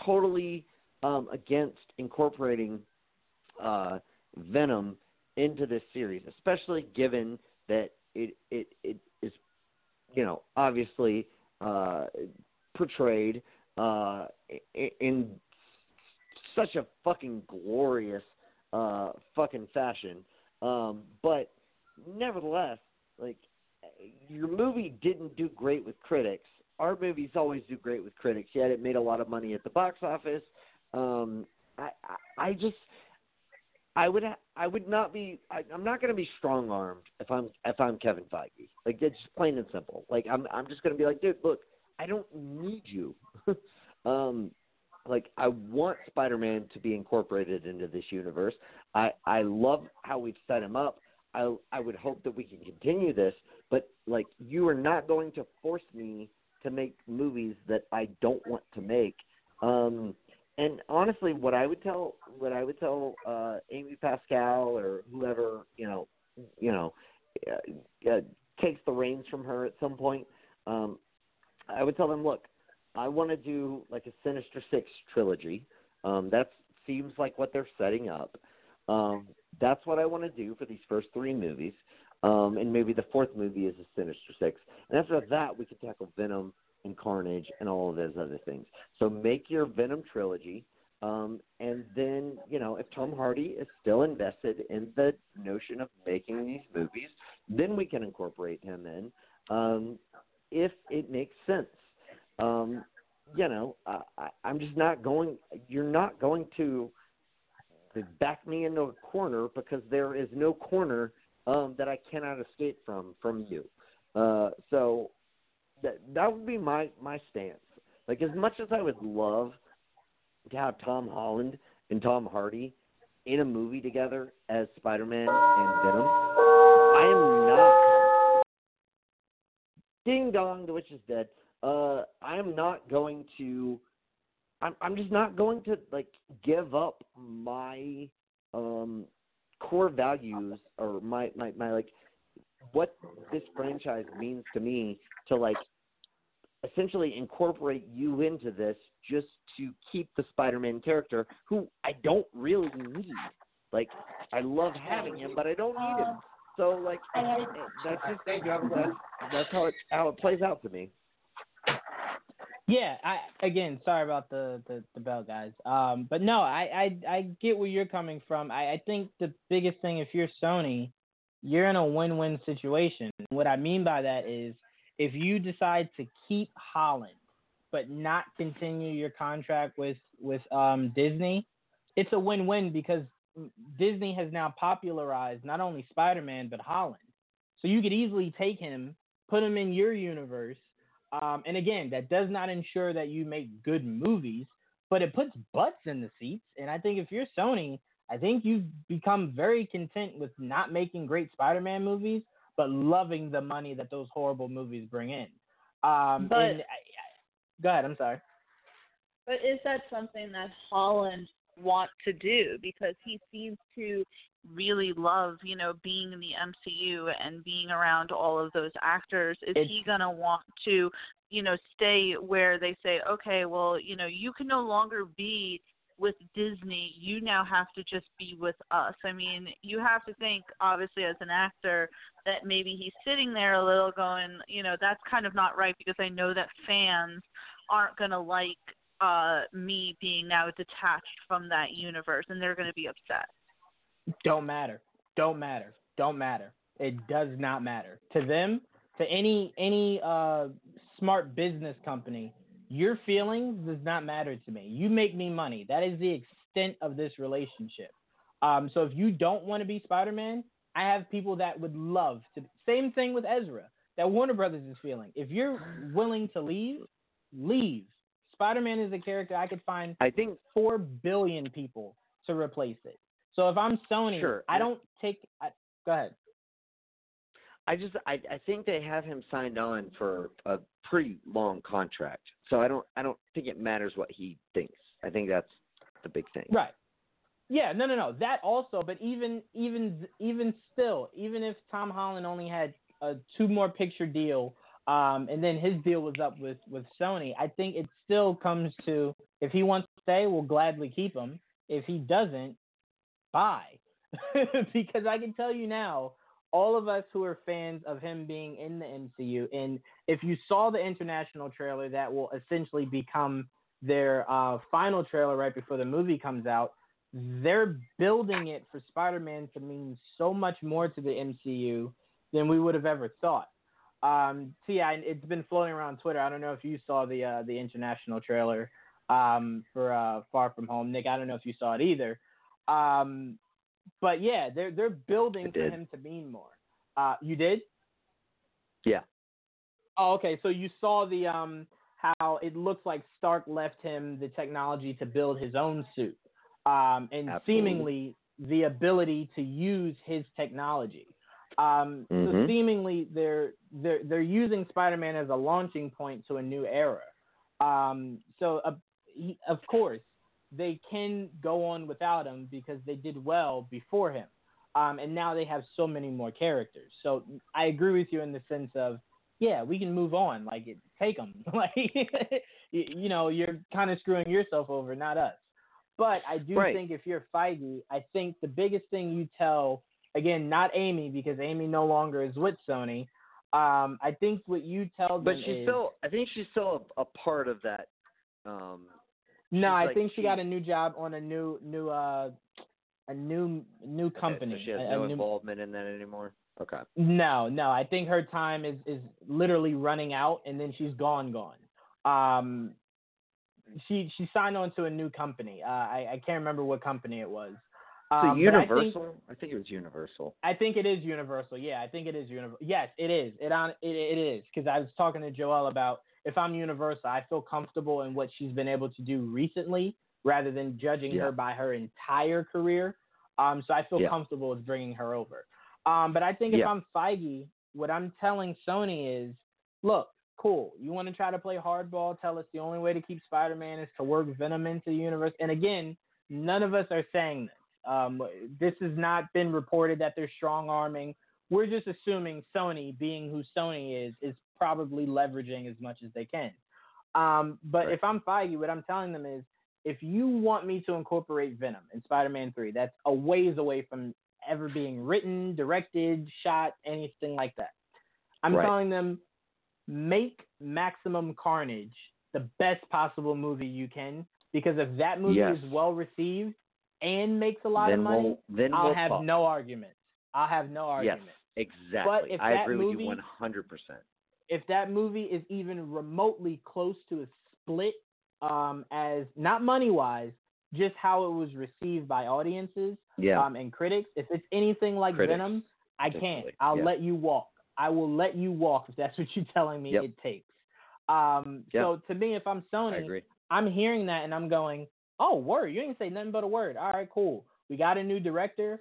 totally against incorporating Venom into this series, especially given that it is, you know, obviously portrayed in such a fucking glorious fucking fashion. But nevertheless, like, your movie didn't do great with critics. Our movies always do great with critics, yet it made a lot of money at the box office. I'm not going to be strong-armed if I'm Kevin Feige. Like, it's just plain and simple. Like, I'm just going to be like, dude, look, I don't need you. Like, I want Spider-Man to be incorporated into this universe. I love how we've set him up. I would hope that we can continue this, but, like, you are not going to force me to make movies that I don't want to make. And honestly, what I would tell Amy Pascal or whoever, takes the reins from her at some point, I would tell them, look, I want to do, like, a Sinister Six trilogy. That seems like what they're setting up. That's what I want to do for these first 3 movies. And maybe the 4th movie is a Sinister Six. And after that, we can tackle Venom and Carnage and all of those other things. So make your Venom trilogy, and then, you know, if Tom Hardy is still invested in the notion of making these movies, then we can incorporate him in, if it makes sense. You know, I'm just not going – you're not going to back me into a corner, because there is no corner that I cannot escape from you. So that would be my stance. Like, as much as I would love to have Tom Holland and Tom Hardy in a movie together as Spider-Man and Venom. I am not... Ding dong, the witch is dead. I am not going to... I'm just not going to, like, give up my core values or my like, what this franchise means to me to, like, essentially incorporate you into this just to keep the Spider-Man character, who I don't really need. Like, I love having him, but I don't need him. So, like, that's just that's how it plays out to me. Yeah, again, sorry about the bell, guys. But no, I get where you're coming from. I think the biggest thing, if you're Sony, you're in a win-win situation. What I mean by that is, if you decide to keep Holland but not continue your contract with Disney, it's a win-win because Disney has now popularized not only Spider-Man but Holland. So you could easily take him, put him in your universe. And again, that does not ensure that you make good movies, but it puts butts in the seats. And I think if you're Sony, I think you've become very content with not making great Spider-Man movies, but loving the money that those horrible movies bring in. Go ahead, I'm sorry. But is that something that Holland wants to do? Because he seems to really love, you know, being in the MCU and being around all of those actors. Is he going to want to, you know, stay where they say, okay, well, you know, you can no longer be with Disney. You now have to just be with us. I mean, you have to think, obviously, as an actor, that maybe he's sitting there a little going, you know, that's kind of not right because I know that fans aren't going to like me being now detached from that universe, and they're going to be upset. Don't matter. It does not matter. To them, to any smart business company, your feelings does not matter to me. You make me money. That is the extent of this relationship. So if you don't want to be Spider-Man, I have people that would love to. Same thing with Ezra, that Warner Brothers is feeling. If you're willing to leave, leave. Spider-Man is a character I could find, I think, 4 billion people to replace it. So if I'm Sony, sure. Go ahead. I think they have him signed on for a pretty long contract. So I don't think it matters what he thinks. I think that's the big thing. Right. Yeah. No. That also. But even if Tom Holland only had a 2 more picture deal, and then his deal was up with Sony, I think it still comes to, if he wants to stay, we'll gladly keep him. If he doesn't, bye. Because I can tell you now, all of us who are fans of him being in the MCU, and if you saw the international trailer that will essentially become their final trailer right before the movie comes out, they're building it for Spider-Man to mean so much more to the MCU than we would have ever thought. Tia, it's been floating around Twitter. I don't know if you saw the international trailer for Far From Home. Nick, I don't know if you saw it either. But yeah, they're building for him to mean more. You did? Yeah. Oh, okay. So you saw the how it looks like Stark left him the technology to build his own suit, and absolutely, seemingly the ability to use his technology. So seemingly they're using Spider-Man as a launching point to a new era. So of course, they can go on without him because they did well before him. And now they have so many more characters. So I agree with you in the sense of, yeah, we can move on. Like, take them. Like, you know, you're kind of screwing yourself over, not us. But I do think if you're Feige, I think the biggest thing you tell, again, not Amy, because Amy no longer is with Sony. I think what you tell them I think she's still a part of that, no, I think she got a new job on a new company. Okay, so she has no involvement in that anymore? Okay. No. I think her time is literally running out, and then she's gone. She signed on to a new company. I can't remember what company it was. So Universal? I think it was Universal. I think it is Universal. Yeah, I think it is Universal. Yes, it is. It is, because I was talking to Joelle about, if I'm Universal, I feel comfortable in what she's been able to do recently rather than judging her by her entire career. So I feel comfortable with bringing her over. But I think if I'm Feige, what I'm telling Sony is, look, cool, you want to try to play hardball, tell us the only way to keep Spider-Man is to work Venom into the universe. And again, none of us are saying this. This has not been reported that they're strong-arming. We're just assuming Sony, being who Sony is probably leveraging as much as they can. But if I'm Feige, what I'm telling them is, if you want me to incorporate Venom in Spider-Man 3, that's a ways away from ever being written, directed, shot, anything like that. I'm telling them, make Maximum Carnage the best possible movie you can, because if that movie is well-received and makes a lot of money, I'll have no arguments. Yes, exactly. But if I agree with you 100%. If that movie is even remotely close to a split, as not money-wise, just how it was received by audiences and critics, if it's anything like Venom, I can't. I'll let you walk. I will let you walk if that's what you're telling me it takes. So to me, if I'm Sony, I'm hearing that and I'm going, oh, word, you ain't say nothing but a word. All right, cool. We got a new director.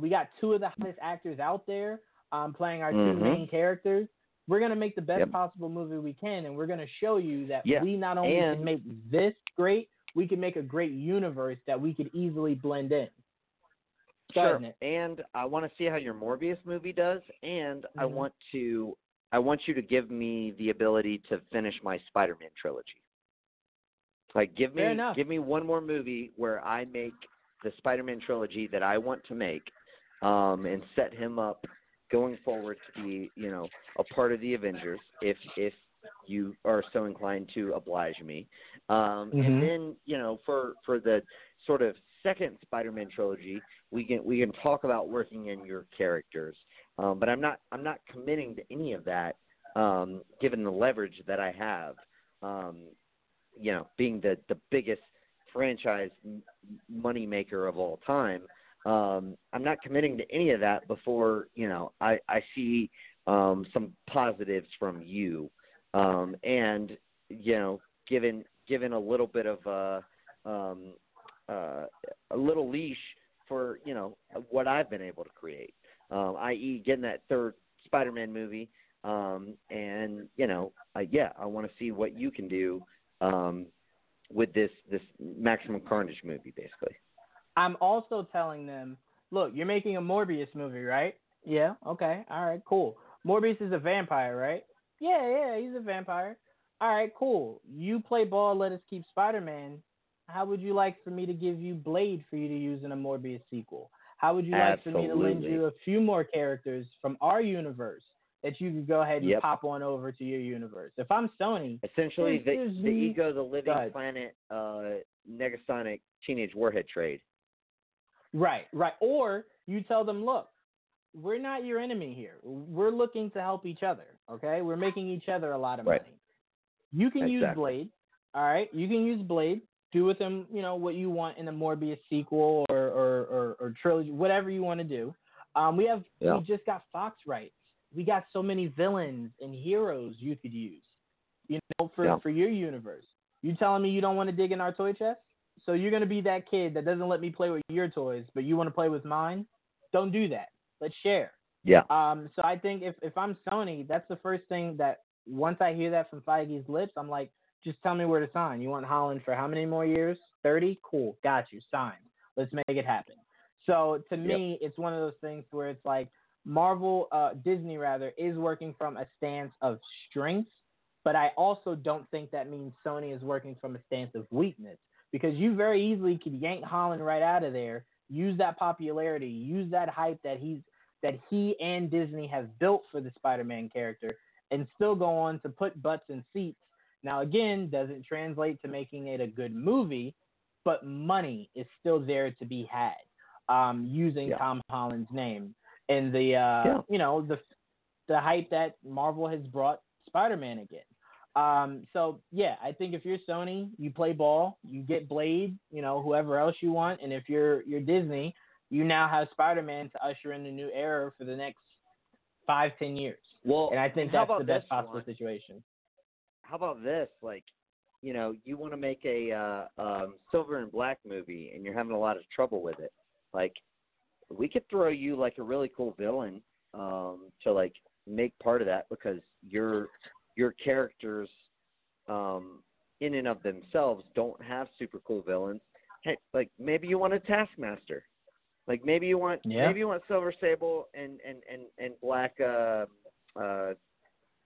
We got two of the hottest actors out there playing our two main characters. We're going to make the best possible movie we can, and we're going to show you that we not only can make this great, we can make a great universe that we could easily blend in. And I want to see how your Morbius movie does, and I want you to give me the ability to finish my Spider-Man trilogy. Like, give me one more movie where I make the Spider-Man trilogy that I want to make, and set him up going forward to be, you know, a part of the Avengers, if you are so inclined to oblige me. And then, you know, for the sort of second Spider-Man trilogy, we can talk about working in your characters. But I'm not committing to any of that, given the leverage that I have, you know, being the biggest franchise money maker of all time. I'm not committing to any of that before, you know, I see some positives from you, and, you know, given a little bit of a little leash for, you know, what I've been able to create, i.e. getting that third Spider-Man movie, and, you know, I want to see what you can do with this Maximum Carnage movie, basically. I'm also telling them, look, you're making a Morbius movie, right? Yeah, okay, all right, cool. Morbius is a vampire, right? Yeah, he's a vampire. All right, cool. You play ball, let us keep Spider-Man. How would you like for me to give you Blade for you to use in a Morbius sequel? How would you like for me to lend you a few more characters from our universe that you could go ahead and pop on over to your universe? If I'm Sony... Essentially, the Ego, the Living Planet, Negasonic Teenage Warhead trade. Right. Or you tell them, look, we're not your enemy here. We're looking to help each other, okay? We're making each other a lot of money. You can use Blade, all right? You can use Blade. Do with him, you know, what you want in a Morbius sequel or trilogy, whatever you want to do. We just got Fox rights. We got so many villains and heroes you could use, you know, for your universe. You telling me you don't want to dig in our toy chest? So you're going to be that kid that doesn't let me play with your toys, but you want to play with mine? Don't do that. Let's share. Yeah. So I think if I'm Sony, that's the first thing that once I hear that from Feige's lips, I'm like, just tell me where to sign. You want Holland for how many more years? 30? Cool. Got you. Signed. Let's make it happen. So to me, it's one of those things where it's like Disney rather, is working from a stance of strength, but I also don't think that means Sony is working from a stance of weakness. Because you very easily could yank Holland right out of there, use that popularity, use that hype that he and Disney have built for the Spider-Man character, and still go on to put butts in seats. Now, again, doesn't translate to making it a good movie, but money is still there to be had, using Tom Holland's name and the hype that Marvel has brought Spider-Man again. I think if you're Sony, you play ball, you get Blade, you know, whoever else you want. And if you're Disney, you now have Spider-Man to usher in a new era for the next 5-10 years. Well, and I think that's the best possible situation. How about this? Like, you know, you want to make a Silver and Black movie and you're having a lot of trouble with it. Like, we could throw you like a really cool villain to like make part of that, because your characters in and of themselves don't have super cool villains. Hey, like maybe you want a Taskmaster. Like maybe you want Silver Sable and Black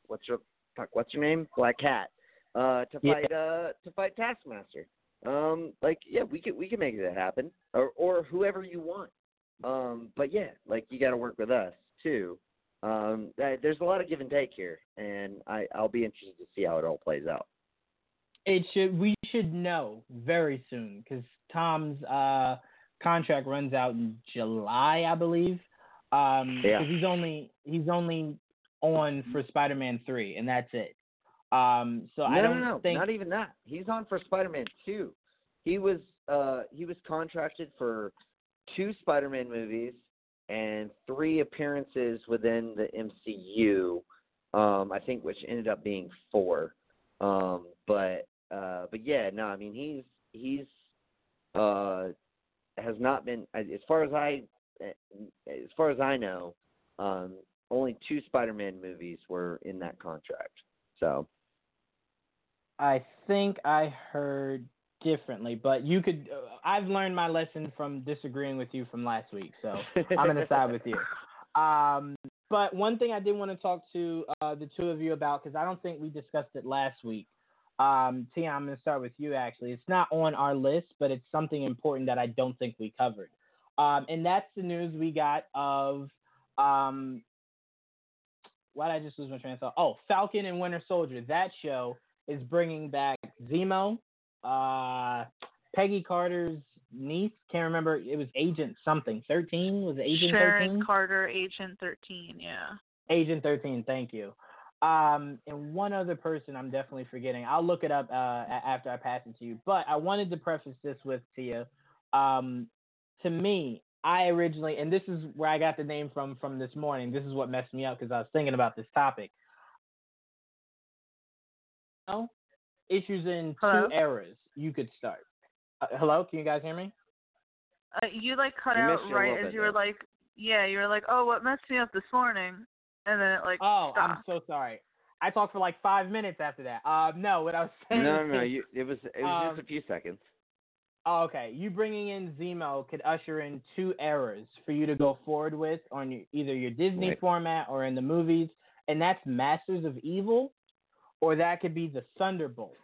what's your name? Black Cat. To fight Taskmaster. We can make that happen. Or whoever you want. But you gotta work with us too. There's a lot of give and take here, and I'll be interested to see how it all plays out. We should know very soon, because Tom's contract runs out in July, I believe. Because he's only on for Spider-Man 3, and that's it. Not even that. He's on for Spider-Man 2. He was contracted for 2 Spider-Man movies and 3 appearances within the MCU. I think, which ended up being 4. He's has not been, as far as I know, only 2 Spider-Man movies were in that contract. So I think I heard differently, but you could. I've learned my lesson from disagreeing with you from last week, so I'm gonna side with you. But one thing I did want to talk to the two of you about, because I don't think we discussed it last week. Tia, I'm going to start with you, actually. It's not on our list, but it's something important that I don't think we covered. And that's the news we got of why did I just lose my train of thought? Oh, Falcon and Winter Soldier. That show is bringing back Zemo, Peggy Carter's niece. Can't remember. It was Agent something. 13? Was it Agent Sharon 13? Sharon Carter, Agent 13, yeah. Agent 13, thank you. And one other person I'm definitely forgetting. I'll look it up after I pass it to you. But I wanted to preface this with Tia. To me, I originally, and this is where I got the name from this morning. This is what messed me up, because I was thinking about this topic. Issues in two eras you could start. Hello? Can you guys hear me? You like cut out right as you were like, yeah, you were like, oh, what messed me up this morning? And then it like stopped. I'm so sorry. I talked for like 5 minutes after that. No, what I was saying. No. It was just a few seconds. Oh, okay. You bringing in Zemo could usher in 2 eras for you to go forward with on either your Disney format or in the movies, and that's Masters of Evil, or that could be the Thunderbolts.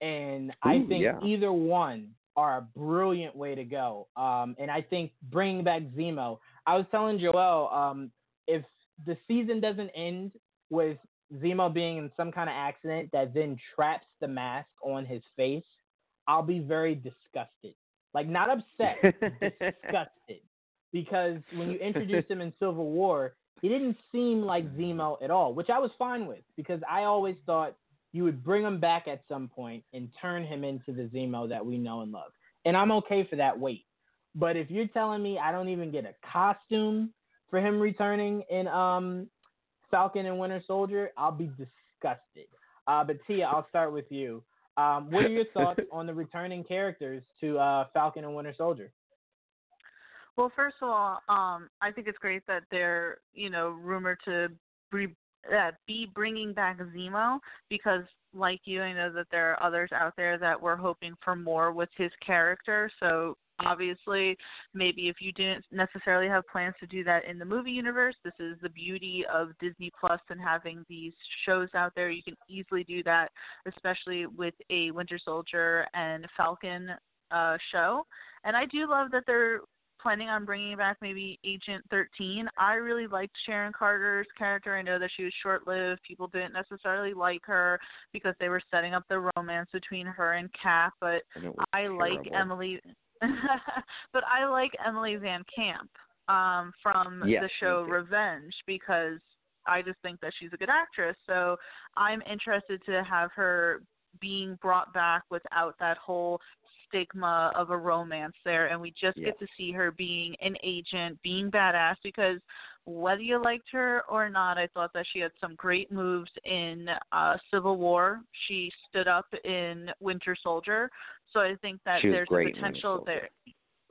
And I think either one are a brilliant way to go. And I think bringing back Zemo. I was telling Joelle, if the season doesn't end with Zemo being in some kind of accident that then traps the mask on his face, I'll be very disgusted. Like, not upset, disgusted. Because when you introduced him in Civil War, he didn't seem like Zemo at all, which I was fine with, because I always thought you would bring him back at some point and turn him into the Zemo that we know and love. And I'm okay for that wait. But if you're telling me I don't even get a costume for him returning in Falcon and Winter Soldier, I'll be disgusted. But Tia, I'll start with you. What are your thoughts on the returning characters to Falcon and Winter Soldier? Well, first of all, I think it's great that they're rumored to be bringing back Zemo, because like you, I know that there are others out there that were hoping for more with his character, so obviously, maybe if you didn't necessarily have plans to do that in the movie universe, this is the beauty of Disney Plus and having these shows out there. You can easily do that, especially with a Winter Soldier and Falcon show. And I do love that they're planning on bringing back maybe Agent 13. I really liked Sharon Carter's character. I know that she was short-lived. People didn't necessarily like her because they were setting up the romance between her and Cap, but I like Emily... But I like Emily Van Camp from the show Revenge, because I just think that she's a good actress. So I'm interested to have her being brought back without that whole stigma of a romance there. And we just get to see her being an agent, being badass, because whether you liked her or not, I thought that she had some great moves in Civil War. She stood up in Winter Soldier. So I think that there's potential there.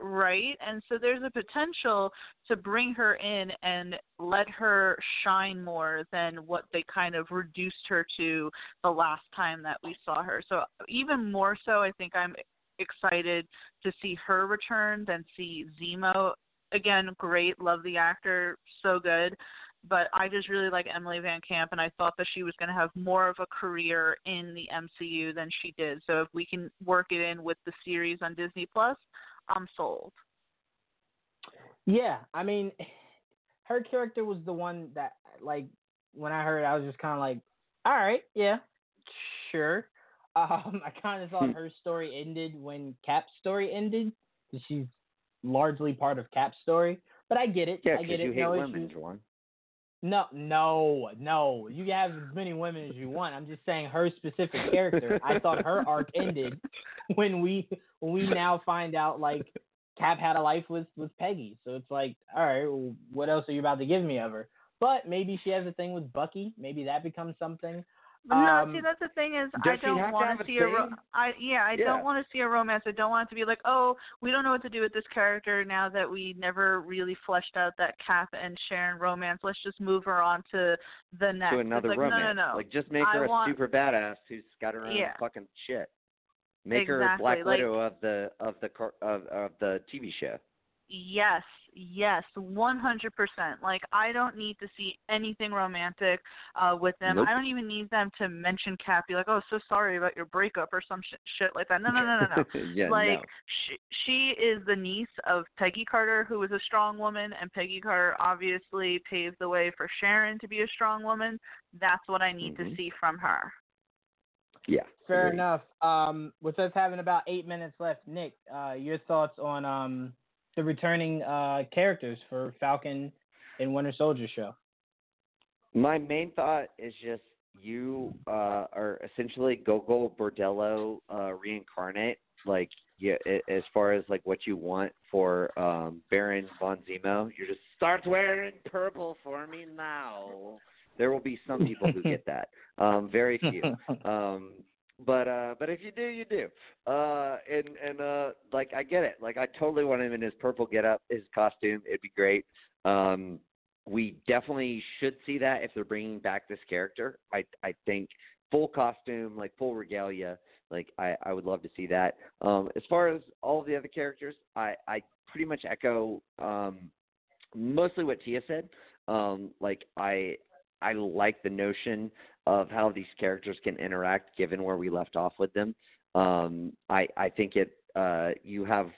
right? And so there's a potential to bring her in and let her shine more than what they kind of reduced her to the last time that we saw her. So even more so, I think I'm excited to see her return than see Zemo. Again, great, love the actor, so good. But I just really like Emily Van Camp, and I thought that she was going to have more of a career in the MCU than she did. So if we can work it in with the series on Disney+, I'm sold. Yeah, I mean, her character was the one that, like, when I heard, I was just kind of like, all right, yeah, sure. I kind of thought her story ended when Cap's story ended. She's largely part of Cap's story. But I get it. Yeah, because you hate women, Juwan. No. You have as many women as you want. I'm just saying her specific character. I thought her arc ended when we now find out, like, Cap had a life with Peggy. So it's like, all right, well, what else are you about to give me of her? But maybe she has a thing with Bucky. Maybe that becomes something. No, see, that's the thing is I don't want to see don't want to see a romance. I don't want it to be like, oh, we don't know what to do with this character now that we never really fleshed out that Cap and Sharon romance. Let's just move her on to the next. To another romance. No. Like, just make her super badass who's got her own fucking shit. Make her a Black Widow of the TV show. Yes, 100%. Like, I don't need to see anything romantic with them. Nope. I don't even need them to mention Cap. Be like, oh, so sorry about your breakup or some shit like that. No. She is the niece of Peggy Carter, who was a strong woman, and Peggy Carter obviously paved the way for Sharon to be a strong woman. That's what I need to see from her. Yeah. Fair enough. With us having about 8 minutes left, Nick, your thoughts on the returning characters for Falcon and Winter Soldier show? My main thought is just you are essentially Gogo Bordello reincarnate, like, yeah, as far as like what you want for Baron Von Zemo. You just start wearing purple for me now. There will be some people who get that. Very few. But if you do, you do. Like, I get it. Like, I totally want him in his purple getup, his costume. It'd be great. We definitely should see that if they're bringing back this character. I think full costume, like full regalia. Like, I would love to see that. As far as all the other characters, I pretty much echo mostly what Tia said. Like, I like the notion of how these characters can interact given where we left off with them. I think you have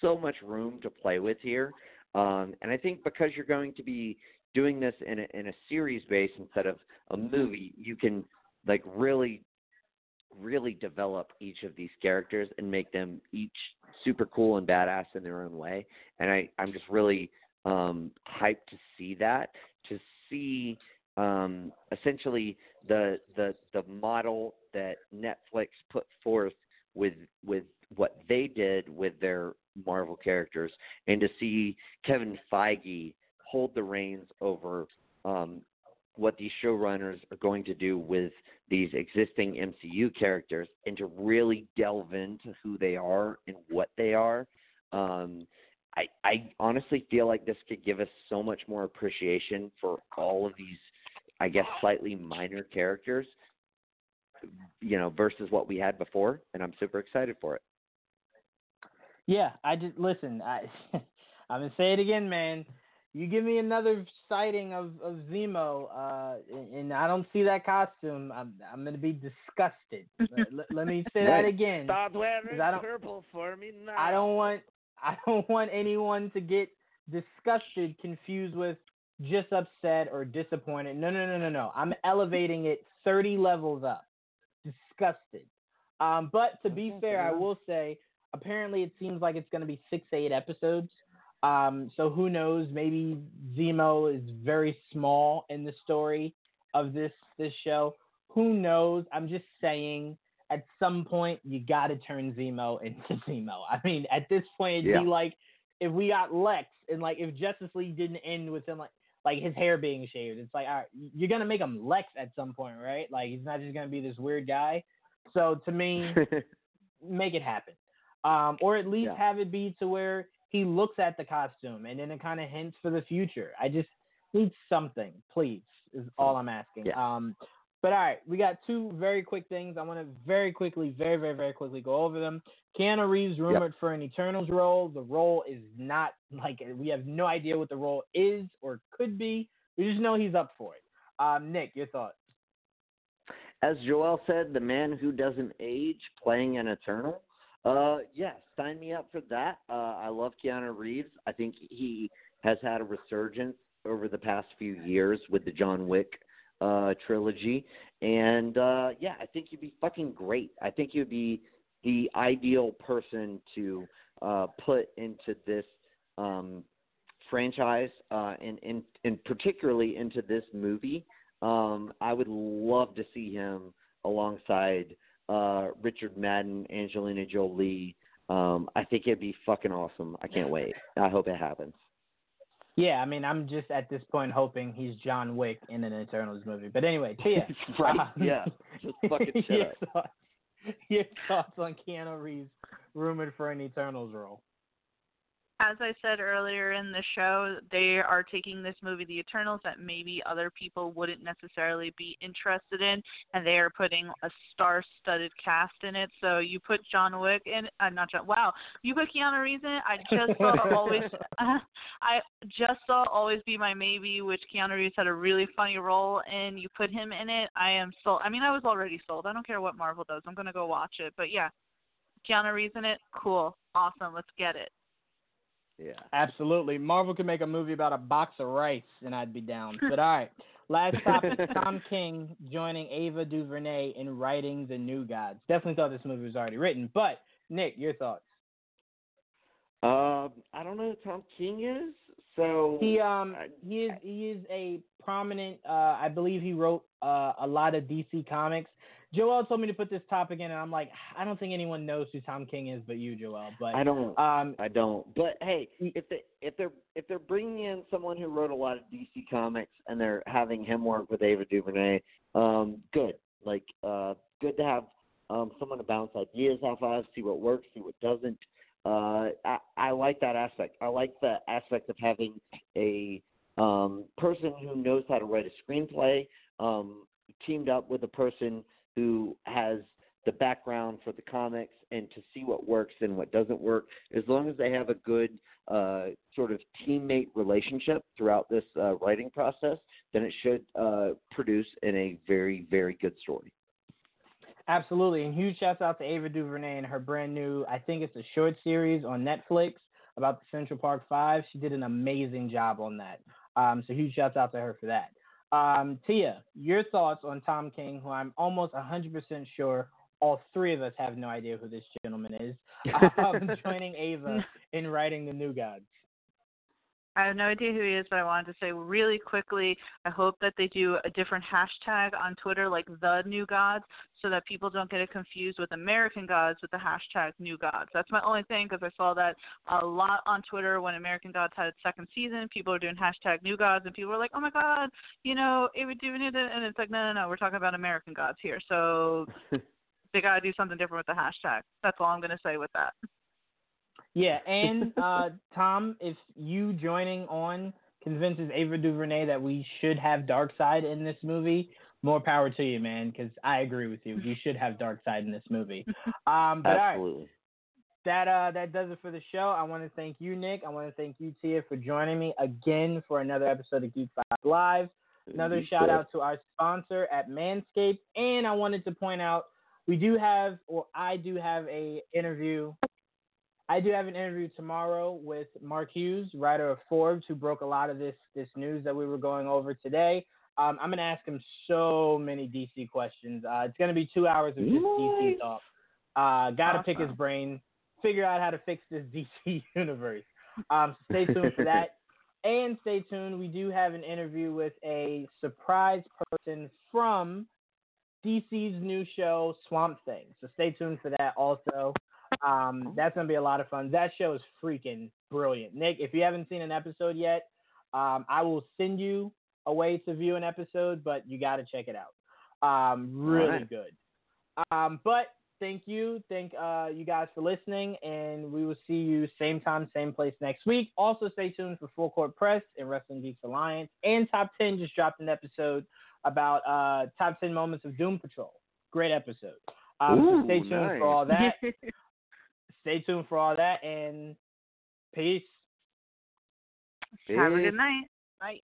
so much room to play with here. And I think because you're going to be doing this in a series base instead of a movie, you can, like, really, really develop each of these characters and make them each super cool and badass in their own way. And I'm just really hyped to see that, to see essentially the model that Netflix put forth with what they did with their Marvel characters, and to see Kevin Feige hold the reins over what these showrunners are going to do with these existing MCU characters, and to really delve into who they are and what they are. I honestly feel like this could give us so much more appreciation for all of these, I guess, slightly minor characters, you know, versus what we had before, and I'm super excited for it. Yeah, I'm going to say it again, man. You give me another sighting of Zemo, and I don't see that costume, I'm going to be disgusted. let me say that again. Stop wearing purple for me now. I don't want anyone to get disgusted, confused with just upset or disappointed. No. I'm elevating it 30 levels up. Disgusted. But to be fair, I will say, apparently it seems like it's going to be 6-8 episodes. So who knows? Maybe Zemo is very small in the story of this show. Who knows? I'm just saying, at some point, you got to turn Zemo into Zemo. I mean, at this point, it'd be like if we got Lex, and like if Justice League didn't end with him, like his hair being shaved. It's like, all right, you're going to make him Lex at some point, right? Like, he's not just going to be this weird guy. So to me, make it happen. Or at least have it be to where he looks at the costume, and then it kind of hints for the future. I just need something, please, is all I'm asking. Yeah. But all right, we got two very quick things. I want to very quickly go over them. Keanu Reeves rumored for an Eternals role. The role is not, like, we have no idea what the role is or could be. We just know he's up for it. Nick, your thoughts? As Joelle said, the man who doesn't age playing an Eternal. Yes, sign me up for that. I love Keanu Reeves. I think he has had a resurgence over the past few years with the John Wick trilogy, and yeah, I think you'd be fucking great. I think you'd be the ideal person to put into this franchise, and particularly into this movie. I would love to see him alongside Richard Madden, Angelina Jolie. I think it'd be fucking awesome. I can't wait. I hope it happens. Yeah, I mean, I'm just at this point hoping he's John Wick in an Eternals movie. But anyway, Tia. Right, yeah. Just fucking shut up. Your thoughts on Keanu Reeves rumored for an Eternals role? As I said earlier in the show, they are taking this movie, The Eternals, that maybe other people wouldn't necessarily be interested in, and they are putting a star-studded cast in it. So you put John Wick in, not John. Wow, you put Keanu Reeves in. I just saw Always Be My Maybe, which Keanu Reeves had a really funny role in. You put him in it. I am sold. I mean, I was already sold. I don't care what Marvel does. I'm gonna go watch it. But yeah, Keanu Reeves in it. Cool, awesome. Let's get it. Yeah, absolutely. Marvel could make a movie about a box of rice, and I'd be down. But all right, last topic, Tom King joining Ava DuVernay in writing The New Gods. Definitely thought this movie was already written. But, Nick, your thoughts? I don't know who Tom King is. So he is a prominent, I believe he wrote a lot of DC Comics. Joelle told me to put this topic in, and I'm like, I don't think anyone knows who Tom King is, but you, Joelle. But I don't. But hey, if they're bringing in someone who wrote a lot of DC Comics and they're having him work with Ava DuVernay, good. Like, good to have someone to bounce ideas off of, see what works, see what doesn't. I like that aspect. I like the aspect of having a person who knows how to write a screenplay teamed up with a person who has the background for the comics, and to see what works and what doesn't work, as long as they have a good sort of teammate relationship throughout this writing process, then it should produce in a very, very good story. Absolutely, and huge shouts out to Ava DuVernay and her brand new, I think it's a short series on Netflix about the Central Park 5. She did an amazing job on that, so huge shouts out to her for that. Tia, your thoughts on Tom King, who I'm almost 100% sure all three of us have no idea who this gentleman is, joining Ava in writing The New Gods. I have no idea who he is, but I wanted to say really quickly, I hope that they do a different hashtag on Twitter, like The New Gods, so that people don't get it confused with American Gods with the hashtag New Gods. That's my only thing, because I saw that a lot on Twitter when American Gods had its second season. People were doing hashtag New Gods, and people were like, oh, my God, you know, it would do it. And it's like, no, we're talking about American Gods here. So they got to do something different with the hashtag. That's all I'm going to say with that. Yeah, and Tom, if you joining on convinces Ava DuVernay that we should have Darkseid in this movie, more power to you, man, because I agree with you. You should have Darkseid in this movie. But absolutely. All right, that does it for the show. I want to thank you, Nick. I want to thank you, Tia, for joining me again for another episode of Geek Vibes Live. Another shout-out to our sponsor at Manscaped. And I wanted to point out I do have an interview tomorrow with Mark Hughes, writer of Forbes, who broke a lot of this news that we were going over today. I'm going to ask him so many DC questions. It's going to be 2 hours of just DC talk. Got to pick his brain, figure out how to fix this DC universe. So stay tuned for that. And stay tuned. We do have an interview with a surprise person from DC's new show, Swamp Thing. So stay tuned for that also. That's going to be a lot of fun. That show is freaking brilliant. Nick, if you haven't seen an episode yet, I will send you a way to view an episode, but you got to check it out. Really good. But Thank you. Thank you guys for listening, and we will see you same time, same place next week. Also, stay tuned for Full Court Press and Wrestling Geeks Alliance. And Top 10 just dropped an episode about Top 10 Moments of Doom Patrol. Great episode. So stay tuned for all that. Stay tuned for all that, and peace. Have a good night. Bye.